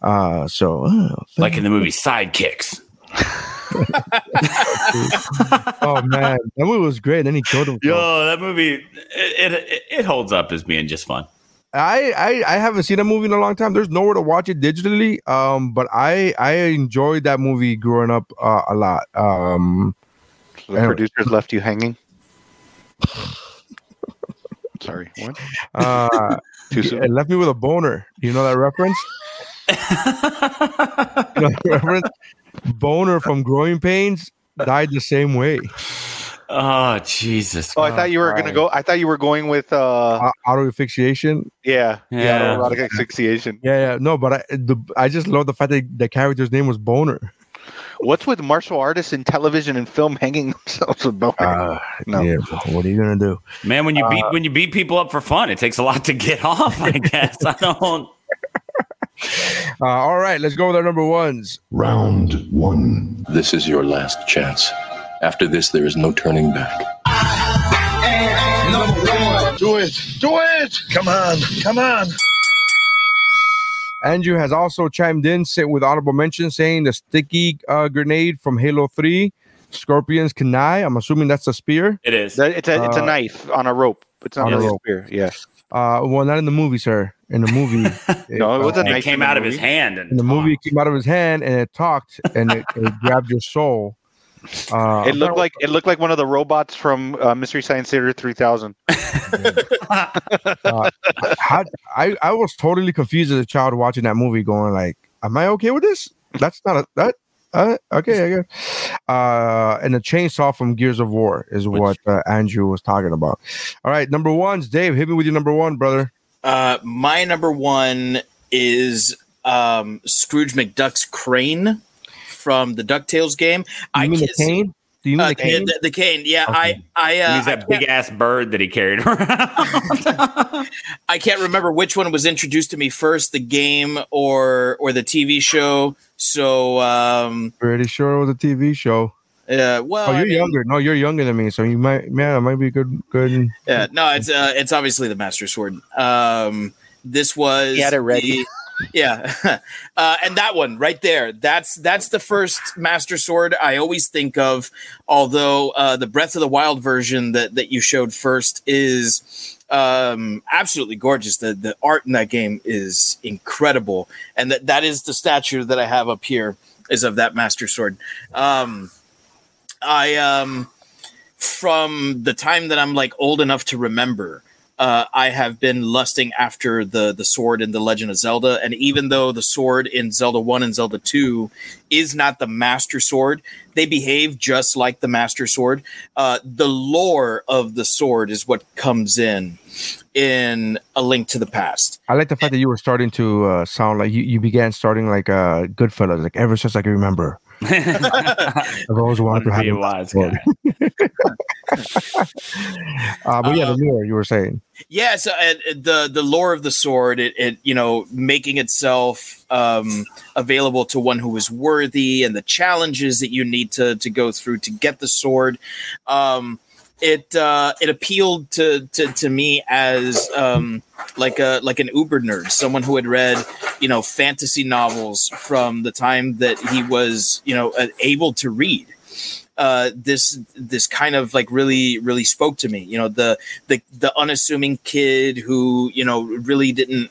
Uh, so uh, like in the movie Sidekicks. Oh man, that movie was great. Then he killed him. Yo, that movie it, it it holds up as being just fun. I, I I haven't seen a movie in a long time. There's nowhere to watch it digitally. Um, but I I enjoyed that movie growing up uh, a lot. Um, so the producers anyway. left you hanging. Sorry, what? Uh, Too soon. It left me with a boner. You know that reference? You know that reference? Boner from Growing Pains died the same way. Oh Jesus! Oh, I thought you were gonna go. I thought you were going with uh, auto asphyxiation. Yeah, yeah, erotic asphyxiation. Yeah, yeah. No, but I, the, I just love the fact that the character's name was Boner. What's with martial artists in television and film hanging themselves with boner? Uh, no. Yeah, what are you gonna do, man? When you beat uh, when you beat people up for fun, it takes a lot to get off. I guess I don't. Uh, all right, let's go with our number ones. Round one. This is your last chance. After this, there is no turning back. Do it. Do it. Come on. Come on. Andrew has also chimed in with honorable mention, saying the sticky uh, grenade from Halo three, Scorpion's Kanai. I'm assuming that's a spear. It is. It's a, it's a uh, knife on a rope. It's not on a rope. Spear. Yes. Uh, well, not in the movie, sir. In the movie, it, no, it, was a knife it came out of his hand. And in the movie, it came out of his hand and it talked and it, it grabbed your soul. Uh, it looked like it looked like one of the robots from uh, Mystery Science Theater three thousand. uh, how, I I was totally confused as a child watching that movie, going like, "Am I okay with this? That's not a that." Uh, okay, I guess. Uh, and the chainsaw from Gears of War is Which, what uh, Andrew was talking about. All right, number ones, Dave. Hit me with your number one, brother. Uh, my number one is um, Scrooge McDuck's crane from the DuckTales game. You I mean kiss- the cane? Do you mean uh, the cane? The, the cane, yeah. Okay. I, I, uh, he's that big ass bird that he carried around. I can't remember which one was introduced to me first, the game or or the T V show. So, um, pretty sure it was a T V show. Yeah. Uh, well, oh, you're I mean, younger. No, you're younger than me, so you might, man, it might be good. Good. Yeah. No, it's uh, it's obviously the Master Sword. Um, this was. He had it ready. The, yeah, uh, and that one right there. That's that's the first Master Sword I always think of. Although uh, the Breath of the Wild version that, that you showed first is um, absolutely gorgeous. The the art in that game is incredible, and that, that is the statue that I have up here is of that Master Sword. Um, I um, from the time that I'm like old enough to remember. Uh, I have been lusting after the, the sword in The Legend of Zelda. And even though the sword in Zelda one and Zelda two is not the Master Sword, they behave just like the Master Sword. Uh, the lore of the sword is what comes in in A Link to the Past. I like the fact that you were starting to uh, sound like you, you began starting like uh, Goodfellas, like ever since I can remember. I've always wanted to have a wise guy. uh, but yeah, the lore you were saying. Yeah, so uh, the the lore of the sword, it, it you know making itself um, available to one who is worthy, and the challenges that you need to to go through to get the sword. Um, it uh, it appealed to to to me as um, like a like an uber nerd, someone who had read. You know, fantasy novels from the time that he was, you know, able to read. Uh, this this kind of like really really spoke to me. You know, the the the unassuming kid who you know really didn't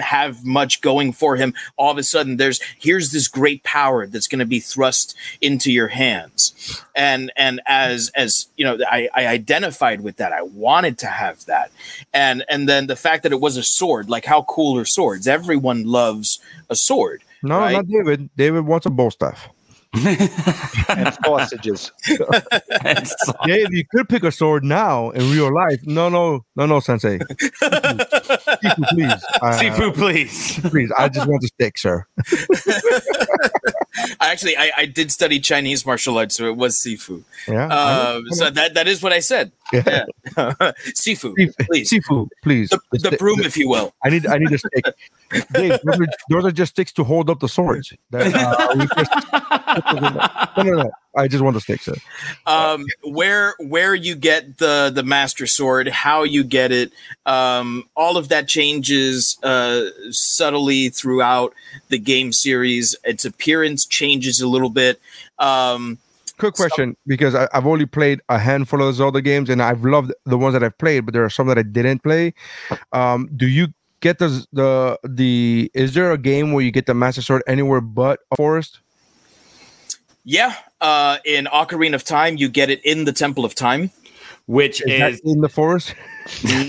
have much going for him. All of a sudden, there's here's this great power that's going to be thrust into your hands, and and as as you know, I, I identified with that. I wanted to have that. And and then the fact that it was a sword, like how cool are swords? Everyone loves a sword. No, right? Not David. David wants a bow staff. And sausages. Dave, you could pick a sword now in real life. No, no, no, no, Sensei. Sifu, please. Uh, Sifu, please. Please, I just want to stick, sir. I actually, I, I did study Chinese martial arts, so it was Sifu. Yeah. Uh, so that, that is what I said. Yeah. Yeah. Sifu, Sifu, please. Sifu, please. The, the, the broom, the, if you will. I need, I need a stick. Dave, those are, those are just sticks to hold up the swords. That, uh, we just, no, no, no. I just want the sticks. So. Um, where, where you get the, the Master Sword, how you get it, um, all of that changes uh, subtly throughout the game series. Its appearance changes a little bit. Um, Quick question, because I, I've only played a handful of those other games, and I've loved the ones that I've played, but there are some that I didn't play. Um, do you get the, the the? Is there a game where you get the Master Sword anywhere but a forest? Yeah, uh, in Ocarina of Time, you get it in the Temple of Time, which is, is in the forest.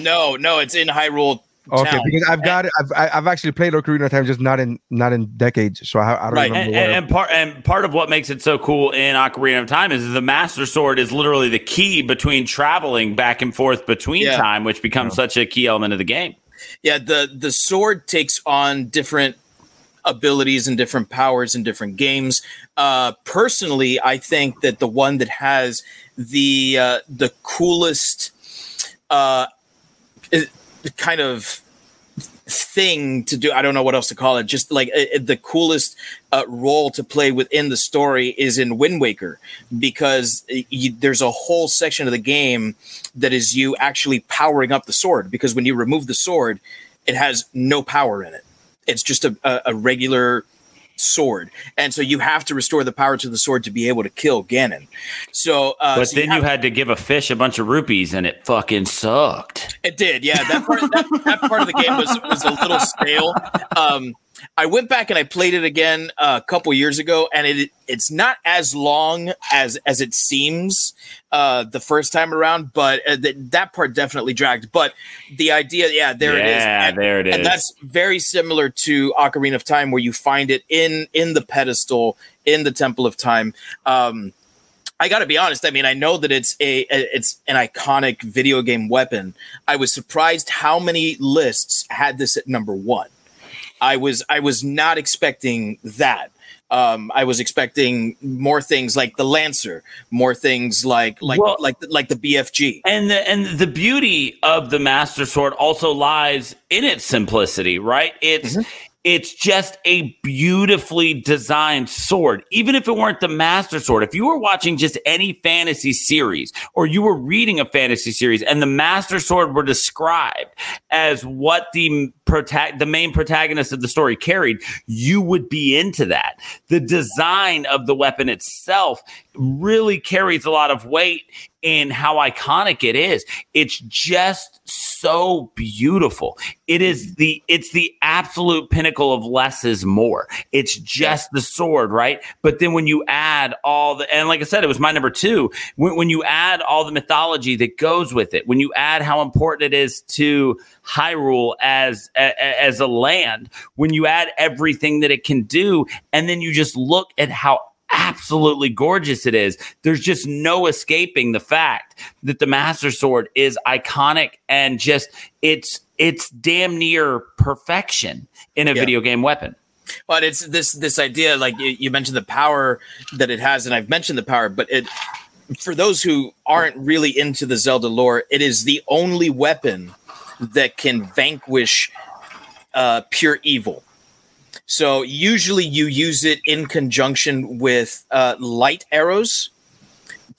no, no, it's in Hyrule. Okay, town. Because I've got it. I've I've actually played Ocarina of Time, just not in not in decades. So I, I don't right. remember. And, and part and part of what makes it so cool in Ocarina of Time is the Master Sword is literally the key between traveling back and forth between yeah. time, which becomes yeah. such a key element of the game. Yeah, the the sword takes on different abilities and different powers in different games. Uh, personally, I think that the one that has the uh, the coolest. Uh, is, kind of thing to do. I don't know what else to call it. Just like uh, the coolest uh, role to play within the story is in Wind Waker, because you, there's a whole section of the game that is you actually powering up the sword, because when you remove the sword, it has no power in it. It's just a, a, a regular sword, and so you have to restore the power to the sword to be able to kill Ganon. So, uh, but so then you, have, you had to give a fish a bunch of rupees, and it fucking sucked. It did, yeah. That part, that, that part of the game was was a little stale. Um, I went back and I played it again a couple years ago, and it it's not as long as as it seems uh, the first time around, but uh, th- that part definitely dragged. But the idea, yeah, there yeah, it is. Yeah, there it is. And that's very similar to Ocarina of Time, where you find it in, in the pedestal, in the Temple of Time. Um, I got to be honest. I mean, I know that it's a it's an iconic video game weapon. I was surprised how many lists had this at number one. I was I was not expecting that. Um, I was expecting more things like the Lancer, more things like like well, like like the B F G. And the and the beauty of the Master Sword also lies in its simplicity, right? It's mm-hmm. it's just a beautifully designed sword. Even if it weren't the Master Sword, if you were watching just any fantasy series or you were reading a fantasy series and the Master Sword were described as what the prota- the main protagonist of the story carried, you would be into that. The design of the weapon itself really carries a lot of weight in how iconic it is. It's just so beautiful. It is the it's the absolute pinnacle of less is more. It's just the sword, right? But then when you add all the, and like I said, it was my number two, when, when you add all the mythology that goes with it, when you add how important it is to Hyrule as a, as a land, when you add everything that it can do, and then you just look at how absolutely gorgeous it is. There's just no escaping the fact that the Master Sword is iconic and just it's it's damn near perfection in a yeah. video game weapon. But it's this this idea, like you, you mentioned the power that it has, and I've mentioned the power, but it for those who aren't really into the Zelda lore, it is the only weapon that can vanquish uh, pure evil. So usually you use it in conjunction with uh, light arrows.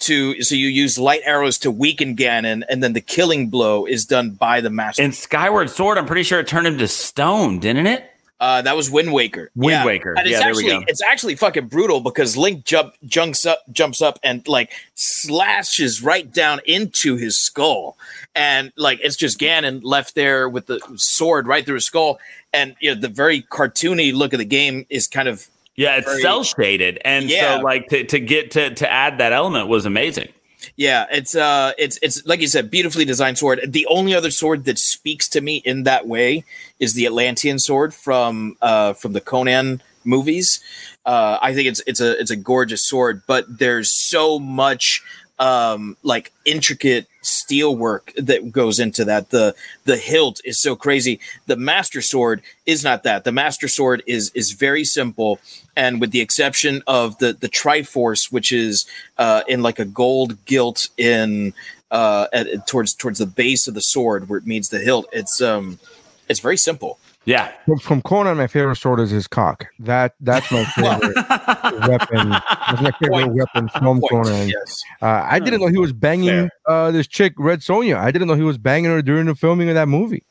To so you use light arrows to weaken Ganon, and then the killing blow is done by the Master. And Skyward Sword, I'm pretty sure it turned him to stone, didn't it? Uh, that was Wind Waker. Wind yeah. Waker. And it's yeah, actually, there we go. It's actually fucking brutal because Link jump jumps up, jumps up, and like slashes right down into his skull, and like it's just Ganon left there with the sword right through his skull. And you know, the very cartoony look of the game is kind of yeah, it's cell shaded, and yeah. so like to, to get to to add that element was amazing. Yeah, it's uh, it's it's like you said, beautifully designed sword. The only other sword that speaks to me in that way is the Atlantean sword from uh from the Conan movies. Uh, I think it's it's a it's a gorgeous sword, but there's so much um like intricate steelwork that goes into that. The the hilt is so crazy. The Master Sword is not that. The Master Sword is is very simple, and with the exception of the the Triforce, which is uh, in like a gold gilt in uh, at, towards towards the base of the sword where it meets the hilt. It's um it's very simple. Yeah. From, from Conan, my favorite sword is his cock. That that's my favorite weapon. That's my favorite Point. weapon from Point. Conan. Yes. Uh, I didn't know he was banging uh, this chick, Red Sonja. I didn't know he was banging her during the filming of that movie.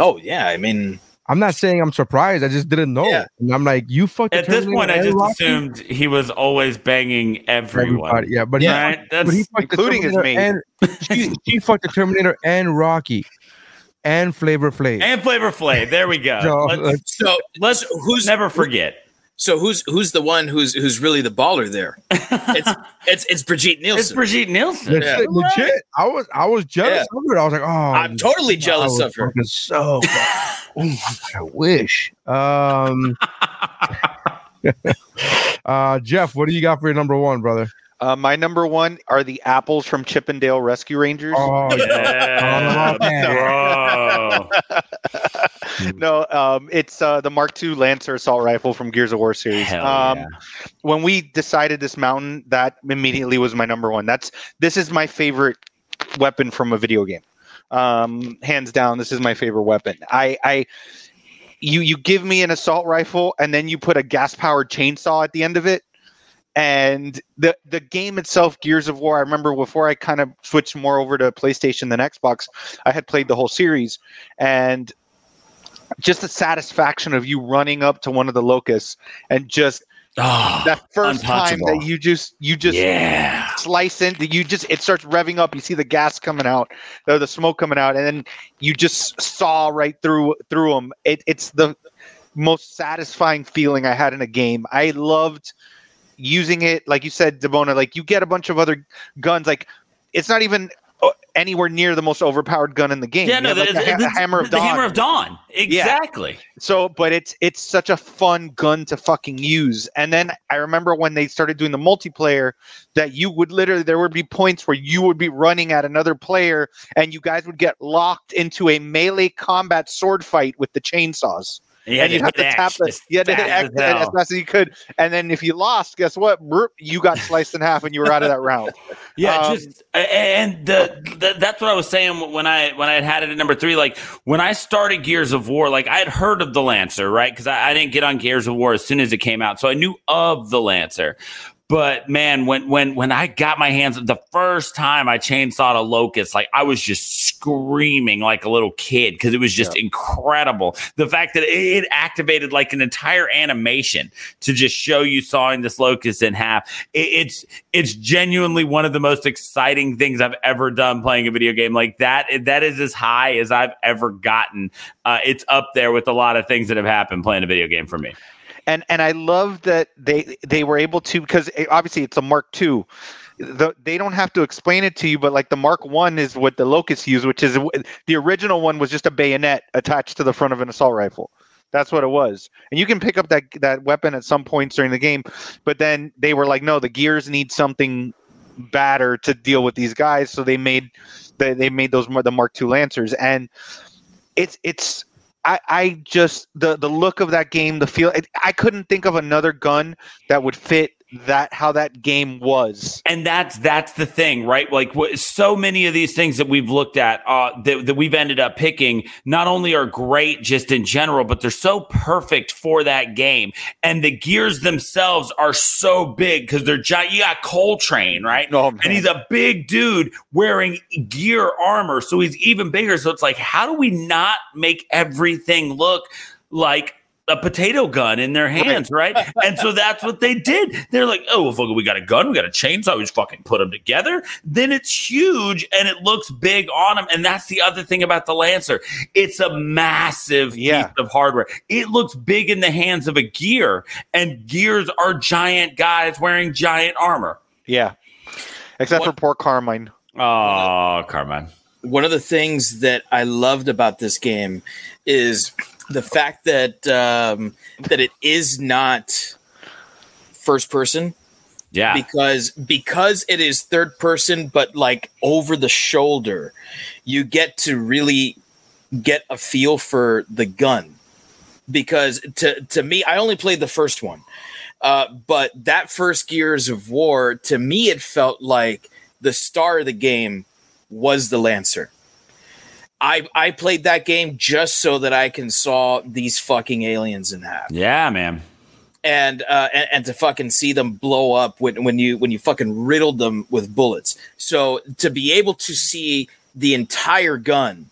Oh yeah, I mean, I'm not saying I'm surprised. I just didn't know. Yeah. And I'm like, you fucking. At this point, I just Rocky? assumed he was always banging everyone. Everybody, yeah, but yeah, he, that's but he including his mate. And, she, she fucked the Terminator and Rocky. And Flavor Flav. And Flavor Flav. There we go. No, let's, so let's who's never forget. So who's who's the one who's who's really the baller there? It's it's it's Brigitte Nielsen. It's Brigitte Nielsen. Yeah. Legit. Right. I was I was jealous yeah. of her. I was like, oh, I'm totally jealous of her. So oh, I wish. Um, uh, Jeff, what do you got for your number one, brother? Uh, my number one are the apples from Chippendale Rescue Rangers. Oh, yeah. oh, no, no um, it's uh, the Mark two Lancer assault rifle from Gears of War series. Hell um, yeah. When we decided this mountain, that immediately was my number one. That's This is my favorite weapon from a video game. Um, hands down, this is my favorite weapon. I, I you you give me an assault rifle and then you put a gas-powered chainsaw at the end of it. And the the game itself, Gears of War, I remember before I kind of switched more over to PlayStation than Xbox, I had played the whole series. And just the satisfaction of you running up to one of the locusts and just oh, that first time that you just you just yeah. slice in, you just it starts revving up. You see the gas coming out, or the smoke coming out, and then you just saw right through through them. It, it's the most satisfying feeling I had in a game. I loved using it, like you said, Debona. Like you get a bunch of other guns. Like it's not even anywhere near the most overpowered gun in the game. Yeah, no, the, like the, ha- the Hammer of Dawn. The Hammer of Dawn, exactly. Yeah. So, but it's it's such a fun gun to fucking use. And then I remember when they started doing the multiplayer, that you would literally there would be points where you would be running at another player, and you guys would get locked into a melee combat sword fight with the chainsaws. You and you have to tap it. You had to hit X as fast as you could. And then if you lost, guess what? You got sliced in half, and you were out of that round. Yeah, um, just and the, the that's what I was saying when I when I had had it at number three. Like when I started Gears of War, like I had heard of the Lancer, right? Because I, I didn't get on Gears of War as soon as it came out, so I knew of the Lancer. But man, when when when I got my hands the first time I chainsawed a locust, like I was just screaming like a little kid because it was just yeah. incredible. The fact that it, it activated like an entire animation to just show you sawing this locust in half. It, it's it's genuinely one of the most exciting things I've ever done playing a video game like that. That is as high as I've ever gotten. Uh, it's up there with a lot of things that have happened playing a video game for me. And and I love that they they were able to, because obviously it's a Mark two. The, they don't have to explain it to you, but like the Mark one is what the Locusts use, which is the original one was just a bayonet attached to the front of an assault rifle. That's what it was. And you can pick up that, that weapon at some points during the game. But then they were like, no, the Gears need something badder to deal with these guys. So they made they, they made those the Mark two Lancers. And it's it's... I, I just the, the look of that game, the feel. It, I couldn't think of another gun that would fit that how that game was. And that's that's the thing, right? Like what, so many of these things that we've looked at uh, that, that we've ended up picking not only are great just in general, but they're so perfect for that game. And the Gears themselves are so big because they're giant. You got Coltrane, right? Oh, man. And he's a big dude wearing gear armor, so he's even bigger. So it's like, how do we not make everything look like a potato gun in their hands, right? And so that's what they did. They're like, oh, well, fuck, we got a gun, we got a chainsaw, we just fucking put them together. Then it's huge and it looks big on them. And that's the other thing about the Lancer. It's a massive yeah. piece of hardware. It looks big in the hands of a Gear, and Gears are giant guys wearing giant armor. Yeah. Except what? For poor Carmine. Oh, Carmine. One of the things that I loved about this game is the fact that um, that it is not first person, yeah, because because it is third person, but like over the shoulder, you get to really get a feel for the gun. Because to to me, I only played the first one, uh, but that first Gears of War, to me, it felt like the star of the game was the Lancer. I, I played that game just so that I can saw these fucking aliens in half. Yeah, man. And uh, and, and to fucking see them blow up when, when you when you fucking riddled them with bullets. So to be able to see the entire gun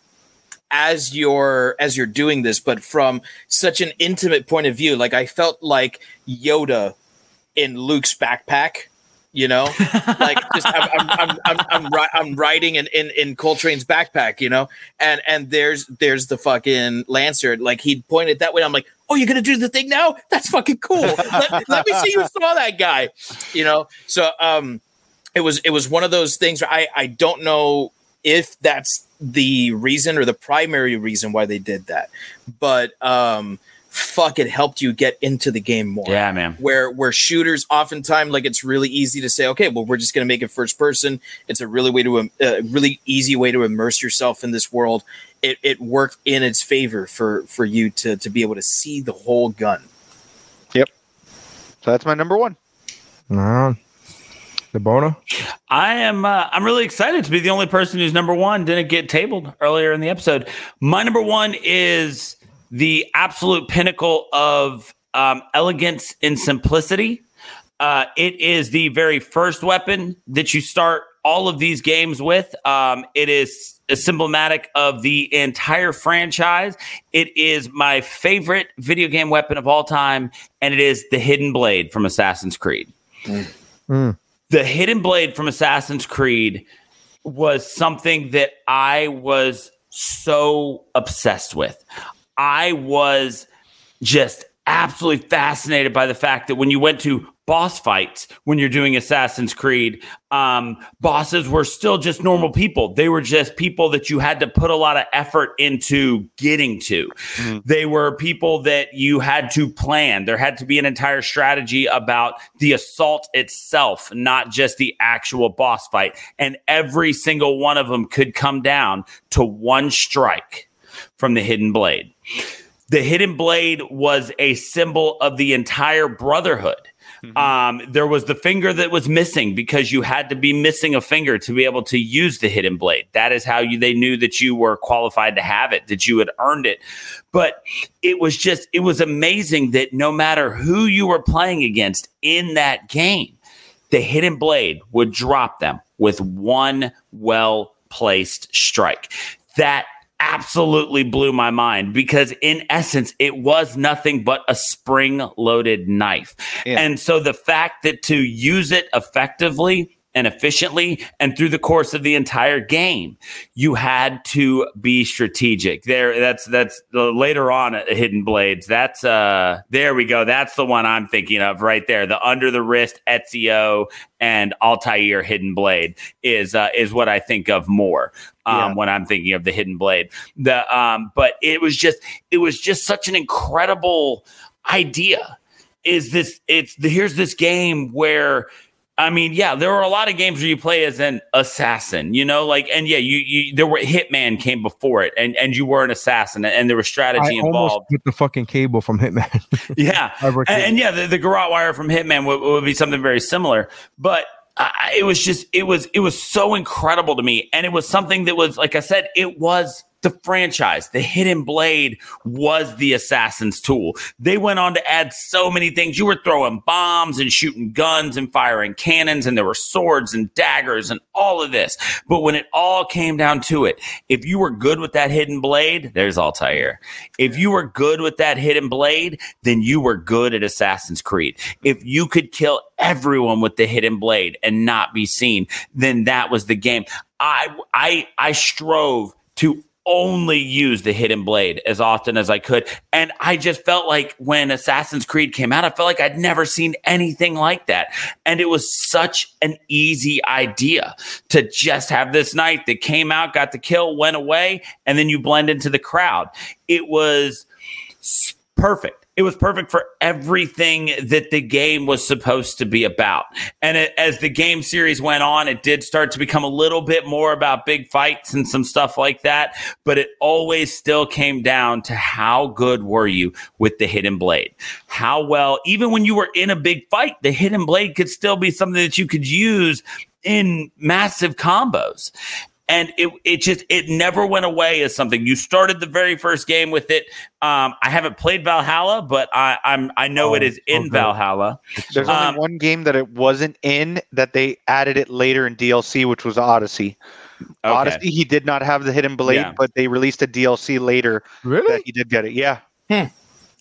as you're as you're doing this, but from such an intimate point of view, like I felt like Yoda in Luke's backpack. You know, like just I'm I'm I'm I'm, I'm, ri- I'm riding in, in, in Coltrane's backpack, you know, and and there's there's the fucking Lancer. Like he'd point it that way. I'm like, oh, you're gonna do the thing now? That's fucking cool. Let, let me see you saw that guy, you know. So um, it was it was one of those things where I I don't know if that's the reason or the primary reason why they did that, but um. Fuck, it helped you get into the game more. Yeah, man. Where where shooters oftentimes, like it's really easy to say, okay, well, we're just gonna make it first person. It's a really way to um, a really easy way to immerse yourself in this world. It it worked in its favor for for you to to be able to see the whole gun. Yep. So that's my number one. Wow. Debona? I am. Uh, I'm really excited to be the only person who's number one didn't get tabled earlier in the episode. My number one is the absolute pinnacle of um, elegance and simplicity. Uh, it is the very first weapon that you start all of these games with. Um, it is emblematic of the entire franchise. It is my favorite video game weapon of all time, and it is the Hidden Blade from Assassin's Creed. Mm. Mm. The Hidden Blade from Assassin's Creed was something that I was so obsessed with. I was just absolutely fascinated by the fact that when you went to boss fights, when you're doing Assassin's Creed, um, bosses were still just normal people. They were just people that you had to put a lot of effort into getting to. Mm-hmm. They were people that you had to plan. There had to be an entire strategy about the assault itself, not just the actual boss fight. And every single one of them could come down to one strike from the Hidden Blade. The Hidden Blade was a symbol of the entire brotherhood. Mm-hmm. Um, there was the finger that was missing because you had to be missing a finger to be able to use the Hidden Blade. That is how you, they knew that you were qualified to have it, that you had earned it. But it was just, it was amazing that no matter who you were playing against in that game, the Hidden Blade would drop them with one well-placed strike. That absolutely blew my mind because in essence, it was nothing but a spring-loaded knife. Yeah. And so the fact that to use it effectively and efficiently and through the course of the entire game, you had to be strategic. There, that's that's uh, later on at Hidden Blades. That's uh, there we go. That's the one I'm thinking of right there. The under the wrist Ezio and Altair Hidden Blade is uh, is what I think of more. Um, yeah. When I'm thinking of the Hidden Blade, the um, but it was just it was just such an incredible idea. Is this it's the, here's this game where, I mean, yeah, there were a lot of games where you play as an assassin, you know, like, and yeah, you you there were Hitman came before it, and and you were an assassin, and, and there was strategy I involved. Almost get the fucking cable from Hitman. Yeah, and, and yeah, the, the garrote wire from Hitman would, would be something very similar, but. I, it was just, it was, it was so incredible to me. And it was something that was, like I said, it was the franchise. The Hidden Blade was the assassin's tool. They went on to add so many things. You were throwing bombs and shooting guns and firing cannons, and there were swords and daggers and all of this. But when it all came down to it, if you were good with that Hidden Blade, there's Altair. If you were good with that Hidden Blade, then you were good at Assassin's Creed. If you could kill everyone with the Hidden Blade and not be seen, then that was the game. I, I, I strove to only use the Hidden Blade as often as I could. And I just felt like when Assassin's Creed came out, I felt like I'd never seen anything like that. And it was such an easy idea to just have this knife that came out, got the kill, went away, and then you blend into the crowd. It was perfect. It was perfect for everything that the game was supposed to be about. And it, as the game series went on, it did start to become a little bit more about big fights and some stuff like that. But it always still came down to how good were you with the Hidden Blade? How well, even when you were in a big fight, the Hidden Blade could still be something that you could use in massive combos. And it it just it never went away as something. You started the very first game with it. Um, I haven't played Valhalla, but I I'm I know oh, it is in okay. Valhalla. There's um, only one game that it wasn't in that they added it later in D L C, which was Odyssey. Okay. Odyssey, he did not have the Hidden Blade, yeah. but they released a D L C later. Really? That he did get it. Yeah. Hmm.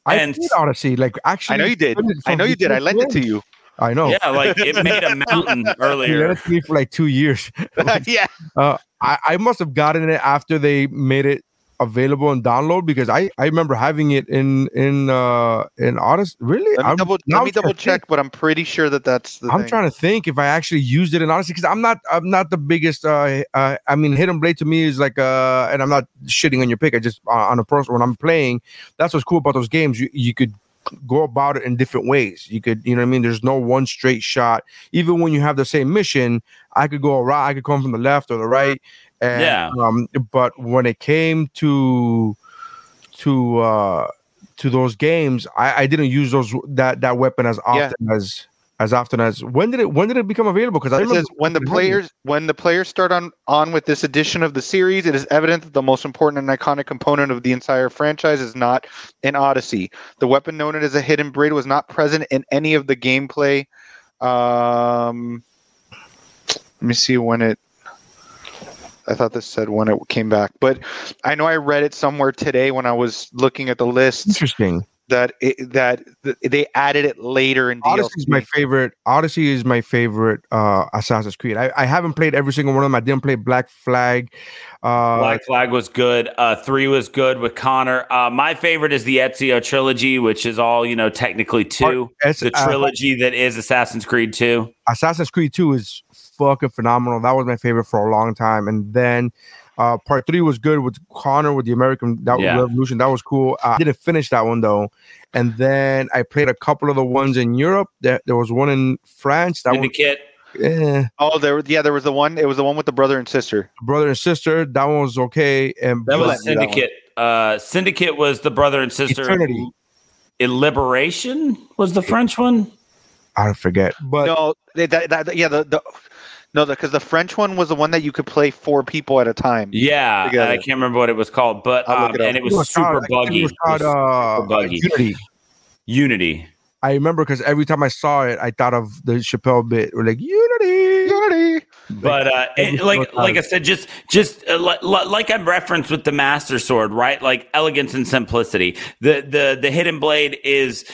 I and, played Odyssey. Like actually, I know you did. I know you did. I lent it to you. I know. Yeah, like it made a mountain earlier. It led to me for like two years. Like, yeah. Uh, I, I must have gotten it after they made it available and download because I, I remember having it in in uh, in Odyssey. Really? Let me I'm, double, let me double check, think. But I'm pretty sure that that's the I'm thing. Trying to think if I actually used it in Odyssey because I'm not I'm not the biggest. Uh, uh, I mean, Hidden Blade to me is like uh, and I'm not shitting on your pick. I just uh, on a person when I'm playing, that's what's cool about those games. You you could. Go about it in different ways. You could, you know what I mean? There's no one straight shot. Even when you have the same mission, I could go around, I could come from the left or the right. And, yeah. Um, but when it came to to uh, to those games, I, I didn't use those that, that weapon as often yeah. as as often as when did it when did it become available? Because I it says when the players when the players start on, on with this edition of the series, it is evident that the most important and iconic component of the entire franchise is not in Odyssey. The weapon known as a hidden blade was not present in any of the gameplay. Um, let me see when it. I thought this said when it came back, but I know I read it somewhere today when I was looking at the list. Interesting. That it, that th- they added it later in D L C. Odyssey is my favorite. Odyssey is my favorite uh, Assassin's Creed. I, I haven't played every single one of them. I didn't play Black Flag. Uh, Black Flag was good. Uh, three was good with Connor. Uh, my favorite is the Ezio trilogy, which is all you know. Technically, two S- the trilogy uh, that is Assassin's Creed two. Assassin's Creed two is fucking phenomenal. That was my favorite for a long time, and then. Uh, part three was good with Connor with the American that yeah. Revolution. That was cool. Uh, I didn't finish that one though, and then I played a couple of the ones in Europe. There, there was one in France. That Syndicate. One, yeah. Oh, there. Yeah, there was the one. It was the one with the brother and sister. Brother and sister. That one was okay. And that was Syndicate. That uh, Syndicate was the brother and sister. Eternity. In Liberation was the French one. I forget. But no, that, that, yeah, the. the No, because the, the French one was the one that you could play four people at a time. Yeah, together. I can't remember what it was called, but um, it and it was, it was super called, buggy. It was called, uh, it was super buggy. Unity. Unity. I remember because every time I saw it, I thought of the Chappelle bit. We're like Unity, Unity. But uh, it, like like I said, just just uh, li- li- like I referenced with the Master Sword, right? Like elegance and simplicity. The the the Hidden Blade is.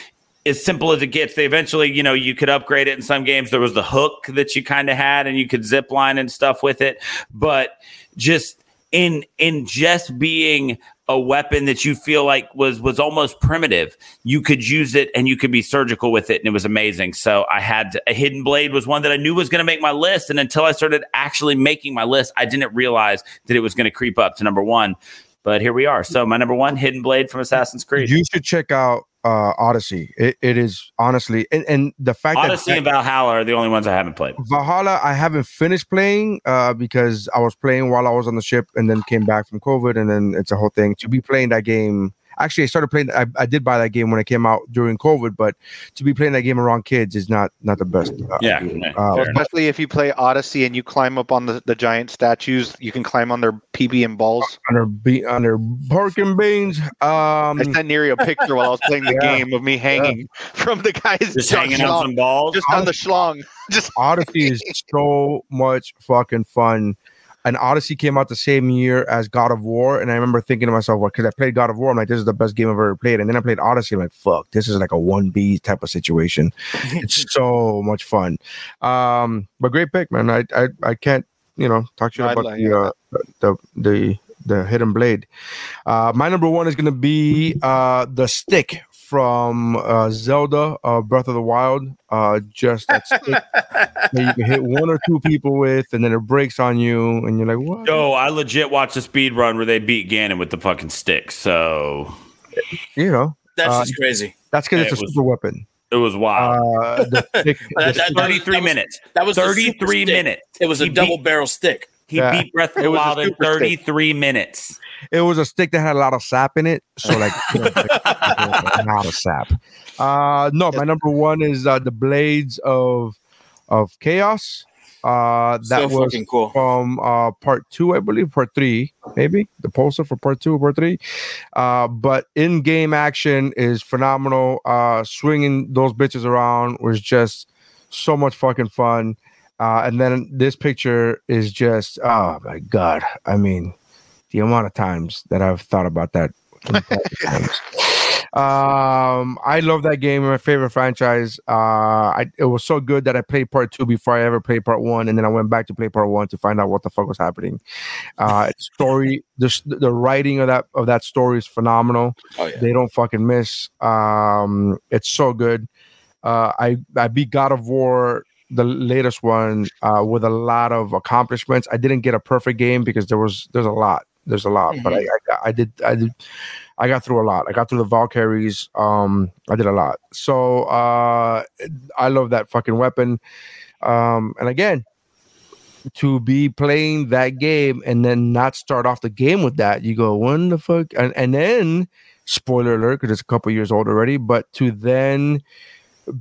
As simple as it gets. They eventually, you know, you could upgrade it in some games. There was the hook that you kind of had and you could zip line and stuff with it. But just in in just being a weapon that you feel like was was almost primitive, you could use it and you could be surgical with it. And it was amazing. So I had to, a Hidden Blade was one that I knew was going to make my list. And until I started actually making my list, I didn't realize that it was going to creep up to number one. But here we are. So my number one, Hidden Blade from Assassin's Creed. You should check out uh, Odyssey. It, it is honestly, and, and the fact Odyssey that Odyssey and Valhalla are the only ones I haven't played. Valhalla, I haven't finished playing uh, because I was playing while I was on the ship, and then came back from COVID, and then it's a whole thing to be playing that game. Actually, I started playing. I, I did buy that game when it came out during COVID, but to be playing that game around kids is not not the best. Uh, yeah, uh, especially if you play Odyssey and you climb up on the, the giant statues, you can climb on their P B and balls, on their be on their pork and beans. Um, I sent Neri a picture while I was playing the yeah, game of me hanging yeah. from the guys just hanging schlong, on some balls, just Odyssey, on the schlong. Just Odyssey is so much fucking fun. And Odyssey came out the same year as God of War, and I remember thinking to myself, "Well, because I played God of War, I'm like, this is the best game I've ever played." And then I played Odyssey, I'm like, "Fuck, this is like a one B type of situation." It's so much fun. Um, but great pick, man. I I, I can't, you know, talk to you about like the, uh, the the the Hidden Blade. Uh, my number one is gonna be uh, the stick from uh, Zelda, uh, Breath of the Wild. Uh, just that stick that you can hit one or two people with, and then it breaks on you, and you're like, "What?" Yo, I legit watched a speed run where they beat Ganon with the fucking stick. So, you know, that's uh, just crazy. That's because it's it a was, super weapon. It was wild. Uh, the stick, that, that, thirty-three that was, minutes. That was thirty-three minutes. It was a double barrel stick. He yeah. beat Breath of the Wild in thirty-three stick. minutes. It was a stick that had a lot of sap in it. So, like, you know, like a lot of sap. Uh, no, my number one is uh, the Blades of of Chaos. Uh, that so was cool. From uh, part two, I believe, part three, maybe the poster for part two, part three. Uh, but in game action is phenomenal. Uh, swinging those bitches around was just so much fucking fun. Uh, and then this picture is just, oh my God. I mean, the amount of times that I've thought about that. um, I love that game. My favorite franchise. Uh, I, it was so good that I played part two before I ever played part one. And then I went back to play part one to find out what the fuck was happening. Uh, story, the, the writing of that, of that story is phenomenal. Oh, yeah. They don't fucking miss. Um, it's so good. Uh, I, I beat God of War, the latest one, uh, with a lot of accomplishments. I didn't get a perfect game because there was there's a lot, there's a lot. Mm-hmm. But I, I, I did, I did, I got through a lot. I got through the Valkyries. Um, I did a lot. So uh, I love that fucking weapon. Um, and again, to be playing that game and then not start off the game with that, you go, when the fuck? And and then, spoiler alert, because it's a couple years old already. But to then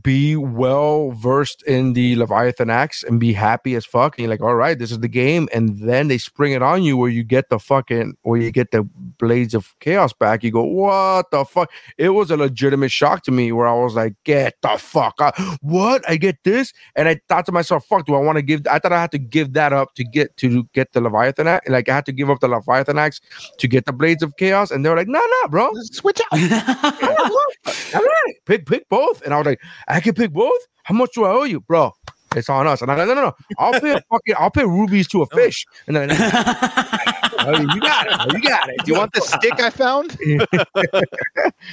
be well versed in the Leviathan Axe and be happy as fuck. And you're like, all right, this is the game. And then they spring it on you where you get the fucking, where you get the Blades of Chaos back. You go, what the fuck? It was a legitimate shock to me where I was like, get the fuck out. What? I get this? And I thought to myself, fuck, do I want to give, I thought I had to give that up to get, to get the Leviathan Axe. Like I had to give up the Leviathan Axe to get the Blades of Chaos. And they were like, no, nah, no, nah, bro. Switch out. All right. Pick, pick both. And I was like, I can pick both. How much do I owe you, bro? It's on us. And I, no, no, no. I'll pay a fucking. I'll pay rubies to a fish. And then you got it. You got it. Do you want the stick I found?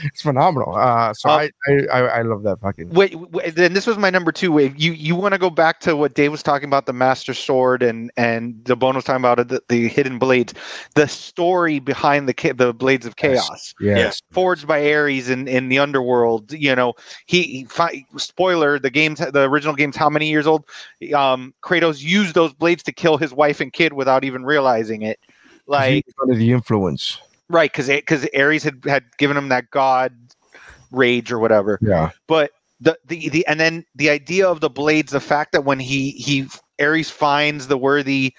It's phenomenal. Uh, so um, I, I, I love that fucking. Wait, wait, then this was my number two wave. You, you want to go back to what Dave was talking about, the Master Sword, and and the Bono was talking about the, the Hidden Blades, the story behind the the Blades of Chaos. Yes. yes. Forged by Ares in, in the underworld. You know, he, he fi- spoiler the games, the original games. How many years old? Um, Kratos used those blades to kill his wife and kid without even realizing it. Like under the influence, right? Because because Ares had, had given him that god rage or whatever. Yeah. But the, the the and then the idea of the blades, the fact that when he he Ares finds the worthy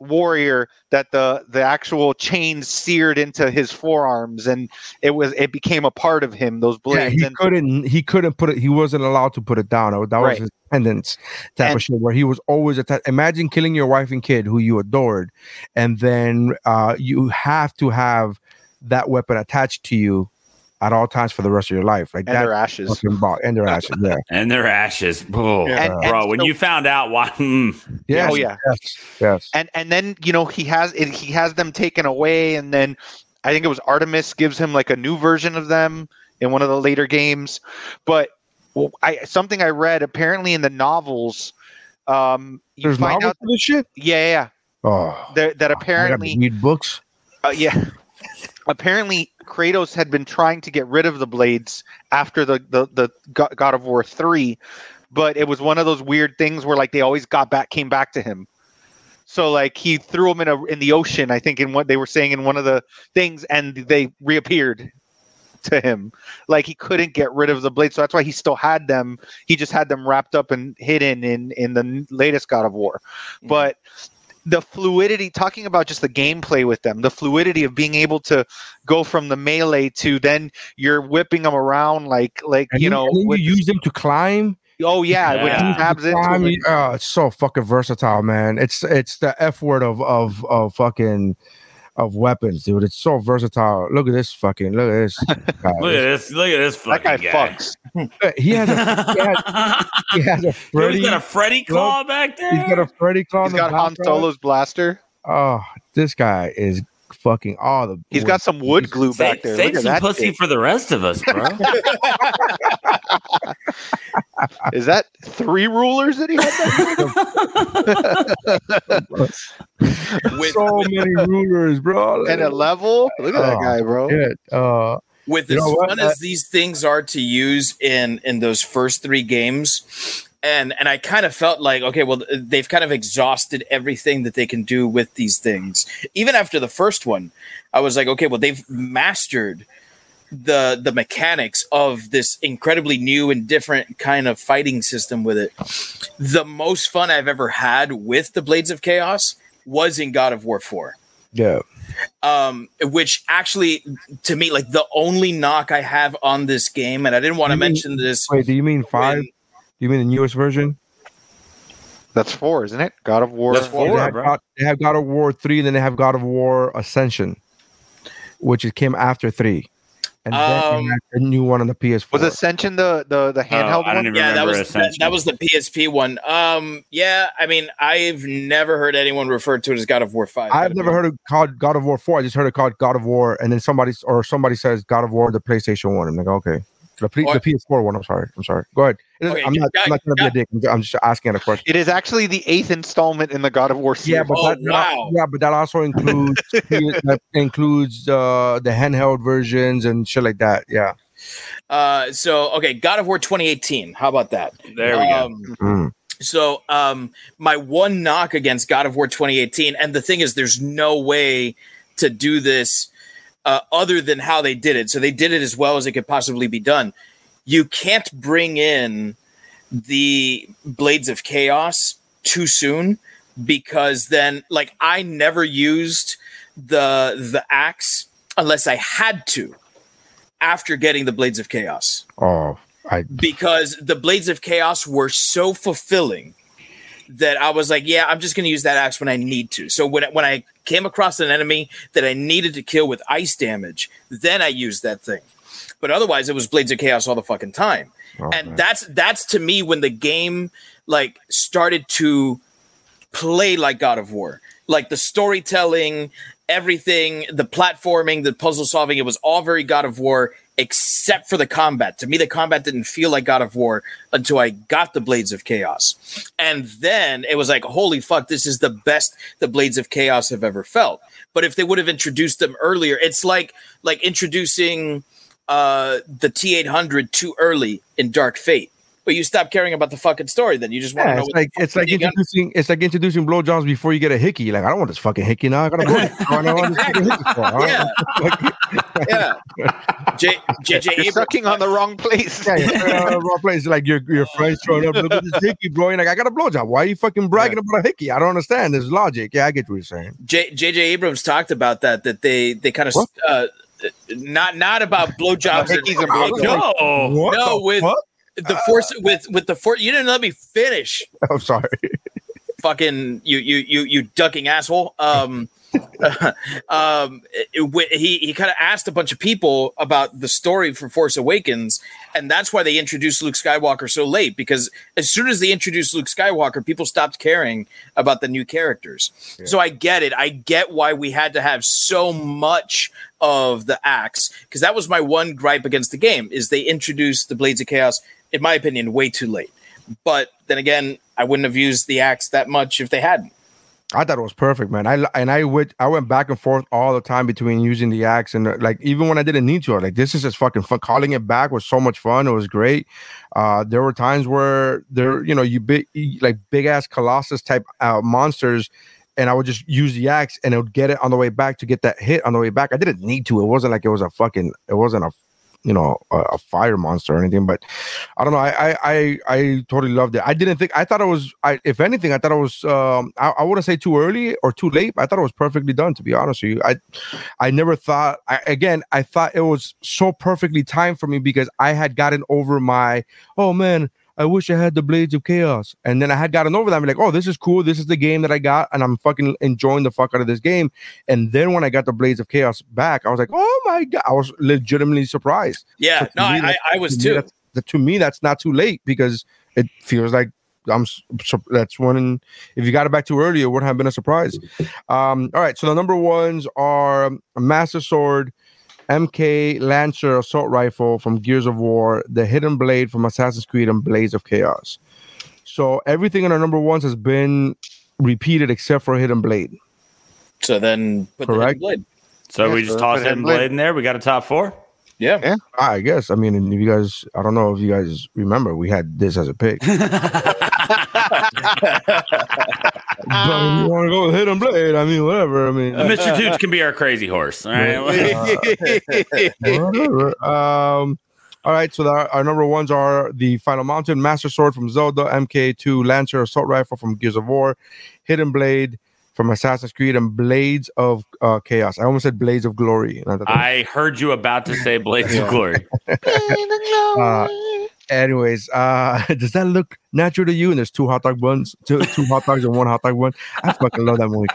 warrior, that the the actual chain seared into his forearms, and it was it became a part of him. Those blades. Yeah, he and, couldn't he couldn't put it. He wasn't allowed to put it down. That was right. his dependence type and, of shit. Where he was always atta- imagine killing your wife and kid who you adored, and then uh, you have to have that weapon attached to you at all times for the rest of your life. Like and that their ashes. And their ashes. Yeah. And their ashes. Oh, yeah. and, bro, and when so, you found out why. Mm. Yes, oh, yeah. Yes, yes. And and then, you know, he has it, he has them taken away. And then I think it was Artemis gives him like a new version of them in one of the later games. But well, I something I read apparently in the novels. Um, you There's find novels out for this shit? Yeah, yeah. Oh, that, that apparently. Read books? Uh, yeah. Apparently, Kratos had been trying to get rid of the blades after the, the, the God of War three, but it was one of those weird things where like they always got back, came back to him. So like he threw them in a in the ocean, I think, in what they were saying in one of the things, and they reappeared to him. Like he couldn't get rid of the blades, so that's why he still had them. He just had them wrapped up and hidden in in the latest God of War, mm-hmm. but. The fluidity, talking about just the gameplay with them, the fluidity of being able to go from the melee to then you're whipping them around like, like and you know. You with use them to climb. Oh, yeah. yeah. When he tabs climb, into it. Uh, it's so fucking versatile, man. It's it's the F word of, of, of fucking... of weapons, dude. It's so versatile. Look at this fucking. Look at this. God, look at this. Look at this fucking that guy. guy. Fucks. he has a. He has, he has a Freddy. Dude, he's got a Freddy claw back there. He's got a Freddy claw. He's got Han Solo's blaster. Oh, this guy is fucking all the. He's got some wood glue save, back there. Save look some at that pussy shit. For the rest of us, bro. Is that three rulers that he had? There? With, so many rulers, bro. And a level. Look at oh, that guy, bro. Uh, With as fun as these things are to use in, in those first three games, and and I kind of felt like, okay, well, they've kind of exhausted everything that they can do with these things. Even after the first one, I was like, okay, well, they've mastered the the mechanics of this incredibly new and different kind of fighting system with it. The most fun I've ever had with the Blades of Chaos was in God of War four. Yeah. Um, which actually, to me, like the only knock I have on this game, and I didn't want to mention this. Wait, do you mean five? When, you mean the newest version? That's four, isn't it? God of War. That's four, they have, God, they have God of War three, then they have God of War Ascension, which it came after three. And um, then a new one on the P S four. Was Ascension the the, the handheld oh, one? Yeah, that was the, that was the P S P one. Um, yeah, I mean, I've never heard anyone refer to it as God of War five. I've never heard it called God of War four. I just heard it called God of War, and then somebody or somebody says God of War the PlayStation one. I'm like, okay. The, P- the P S four one. I'm sorry. I'm sorry. Go ahead. Okay, I'm not, not going to be a dick. I'm just asking a question. It is actually the eighth installment in the God of War series. Yeah, but oh, that, wow. Yeah, but that also includes that includes uh, the handheld versions and shit like that. Yeah. Uh, so okay, God of War twenty eighteen. How about that? There we um, go. Mm. So um, my one knock against God of War twenty eighteen, and the thing is, there's no way to do this. Uh, other than how they did it. So they did it as well as it could possibly be done. you can't bring in the Blades of Chaos too soon, because then, like, I never used the the axe unless I had to after getting the Blades of Chaos. Oh, I because the Blades of Chaos were so fulfilling that I was like, yeah, I'm just going to use that axe when I need to. So when when I came across an enemy that I needed to kill with ice damage, then I used that thing. But otherwise, it was Blades of Chaos all the fucking time. Oh, and man. that's that's to me when the game like started to play like God of War. Like the storytelling, everything, the platforming, the puzzle solving, it was all very God of War except for the combat. To me, the combat didn't feel like God of War until I got the Blades of Chaos. And then it was like, holy fuck, this is the best the Blades of Chaos have ever felt. But if they would have introduced them earlier, it's like like introducing uh, the T eight hundred too early in Dark Fate. But you stop caring about the fucking story. Then you just want yeah, to know. It's like it's like introducing it's like introducing blowjobs before you get a hickey. Like, I don't want this fucking hickey now. I gotta go. Yeah, yeah. J J you're sucking on the wrong place. Yeah, you're on the wrong place. Like your your friends throwing up, look at this hickey, bro. You're like, I got a blowjob. Why are you fucking bragging yeah. about a hickey? I don't understand. There's logic. Yeah, I get what you're saying. J J Abrams talked about that. That they they kind of. Uh, not not about blowjobs. No, no, no with. Fuck? The force uh, with with the force, you didn't let me finish. I'm sorry, fucking you, you, you, you ducking asshole. Um, uh, um, it, it, he he kind of asked a bunch of people about the story for Force Awakens, and that's why they introduced Luke Skywalker so late. Because as soon as they introduced Luke Skywalker, people stopped caring about the new characters. Yeah. So I get it. I get why we had to have so much of the axe, because that was my one gripe against the game is they introduced the Blades of Chaos. In my opinion, way too late. But then again, I wouldn't have used the axe that much if they hadn't. I thought it was perfect, man. I and I would I went back and forth all the time between using the axe and the, like even when I didn't need to. I was like, this is just fucking fun. Calling it back was so much fun. It was great. Uh, there were times where there, you know, you big like big ass Colossus type uh, monsters. And I would just use the axe and it would get it on the way back to get that hit on the way back. I didn't need to. It wasn't like it was a fucking it wasn't a you know, a, a fire monster or anything, but I don't know. I, I, I, I totally loved it. I didn't think, I thought it was, I, if anything, I thought it was, um, I, I wouldn't say too early or too late, but I thought it was perfectly done, to be honest with you. I, I never thought, I, again, I thought it was so perfectly timed for me because I had gotten over my, oh man, I wish I had the Blades of Chaos. And then I had gotten over that. I'm like, oh, this is cool. This is the game that I got. And I'm fucking enjoying the fuck out of this game. And then when I got the Blades of Chaos back, I was like, oh my God. I was legitimately surprised. Yeah. So no, me, I, I was to too. Me, that, to me, that's not too late because it feels like I'm that's one. If you got it back too early, it would have been a surprise. Um, all right. So the number ones are Master Sword, M K Lancer Assault Rifle from Gears of War, the Hidden Blade from Assassin's Creed, and Blades of Chaos. So everything in our number ones has been repeated except for Hidden Blade. So then put Correct? the Hidden Blade. So yeah, we just so toss Hidden Blade. Blade in there. We got a top four. Yeah. yeah. I guess. I mean, if you guys, I don't know if you guys remember, we had this as a pick. But we want to go with Hidden Blade. I mean, whatever. I mean, Mister Toots can be our crazy horse. All right. uh, um, all right. So the, our number ones are the Final Mountain, Master Sword from Zelda, M K two Lancer Assault Rifle from Gears of War, Hidden Blade from Assassin's Creed, and Blades of uh, Chaos. I almost said Blades of Glory. I heard you about to say Blades of Glory. uh, Anyways, uh, does that look natural to you? And there's two hot dog buns, two, two hot dogs and one hot dog bun. I fucking love that movie.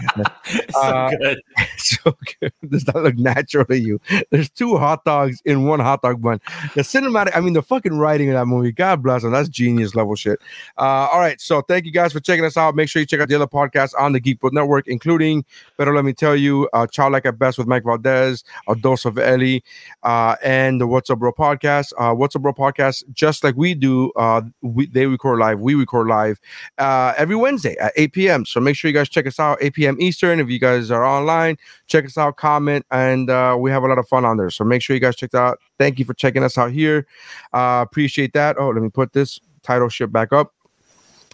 It's uh, so good. So good. Does that look natural to you? There's two hot dogs in one hot dog bun. The cinematic, I mean, the fucking writing of that movie. God bless them. That's genius level shit. Uh, all right. So thank you guys for checking us out. Make sure you check out the other podcasts on the Geekboat Network, including Better Let Me Tell You, uh, Childlike at Best with Mike Valdez, A Dose of Ellie, uh, and the What's Up Bro podcast. Uh, What's Up Bro podcast, just like we do, uh, we, they record live. We record live uh, every Wednesday at eight p.m. So make sure you guys check us out, eight p.m. Eastern. If you guys are online, check us out, comment, and uh, we have a lot of fun on there. So make sure you guys check that out. Thank you for checking us out here. Uh, appreciate that. Oh, let me put this title shit back up.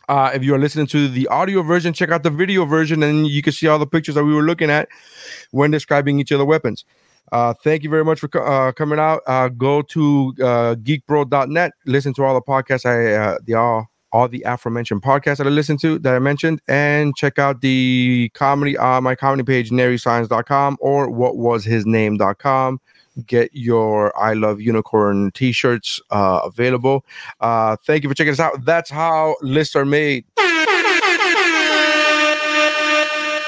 Uh, if you are listening to the audio version, check out the video version, and you can see all the pictures that we were looking at when describing each other weapons. Uh, thank you very much for co- uh, coming out. Uh, go to uh, geek bro dot net. Listen to all the podcasts. I uh, the all all the aforementioned podcasts that I listen to that I mentioned, and check out the comedy uh, my comedy page, nary signs dot com or what was his name dot com. Get your I Love Unicorn t-shirts uh, available. Uh, thank you for checking us out. That's how lists are made.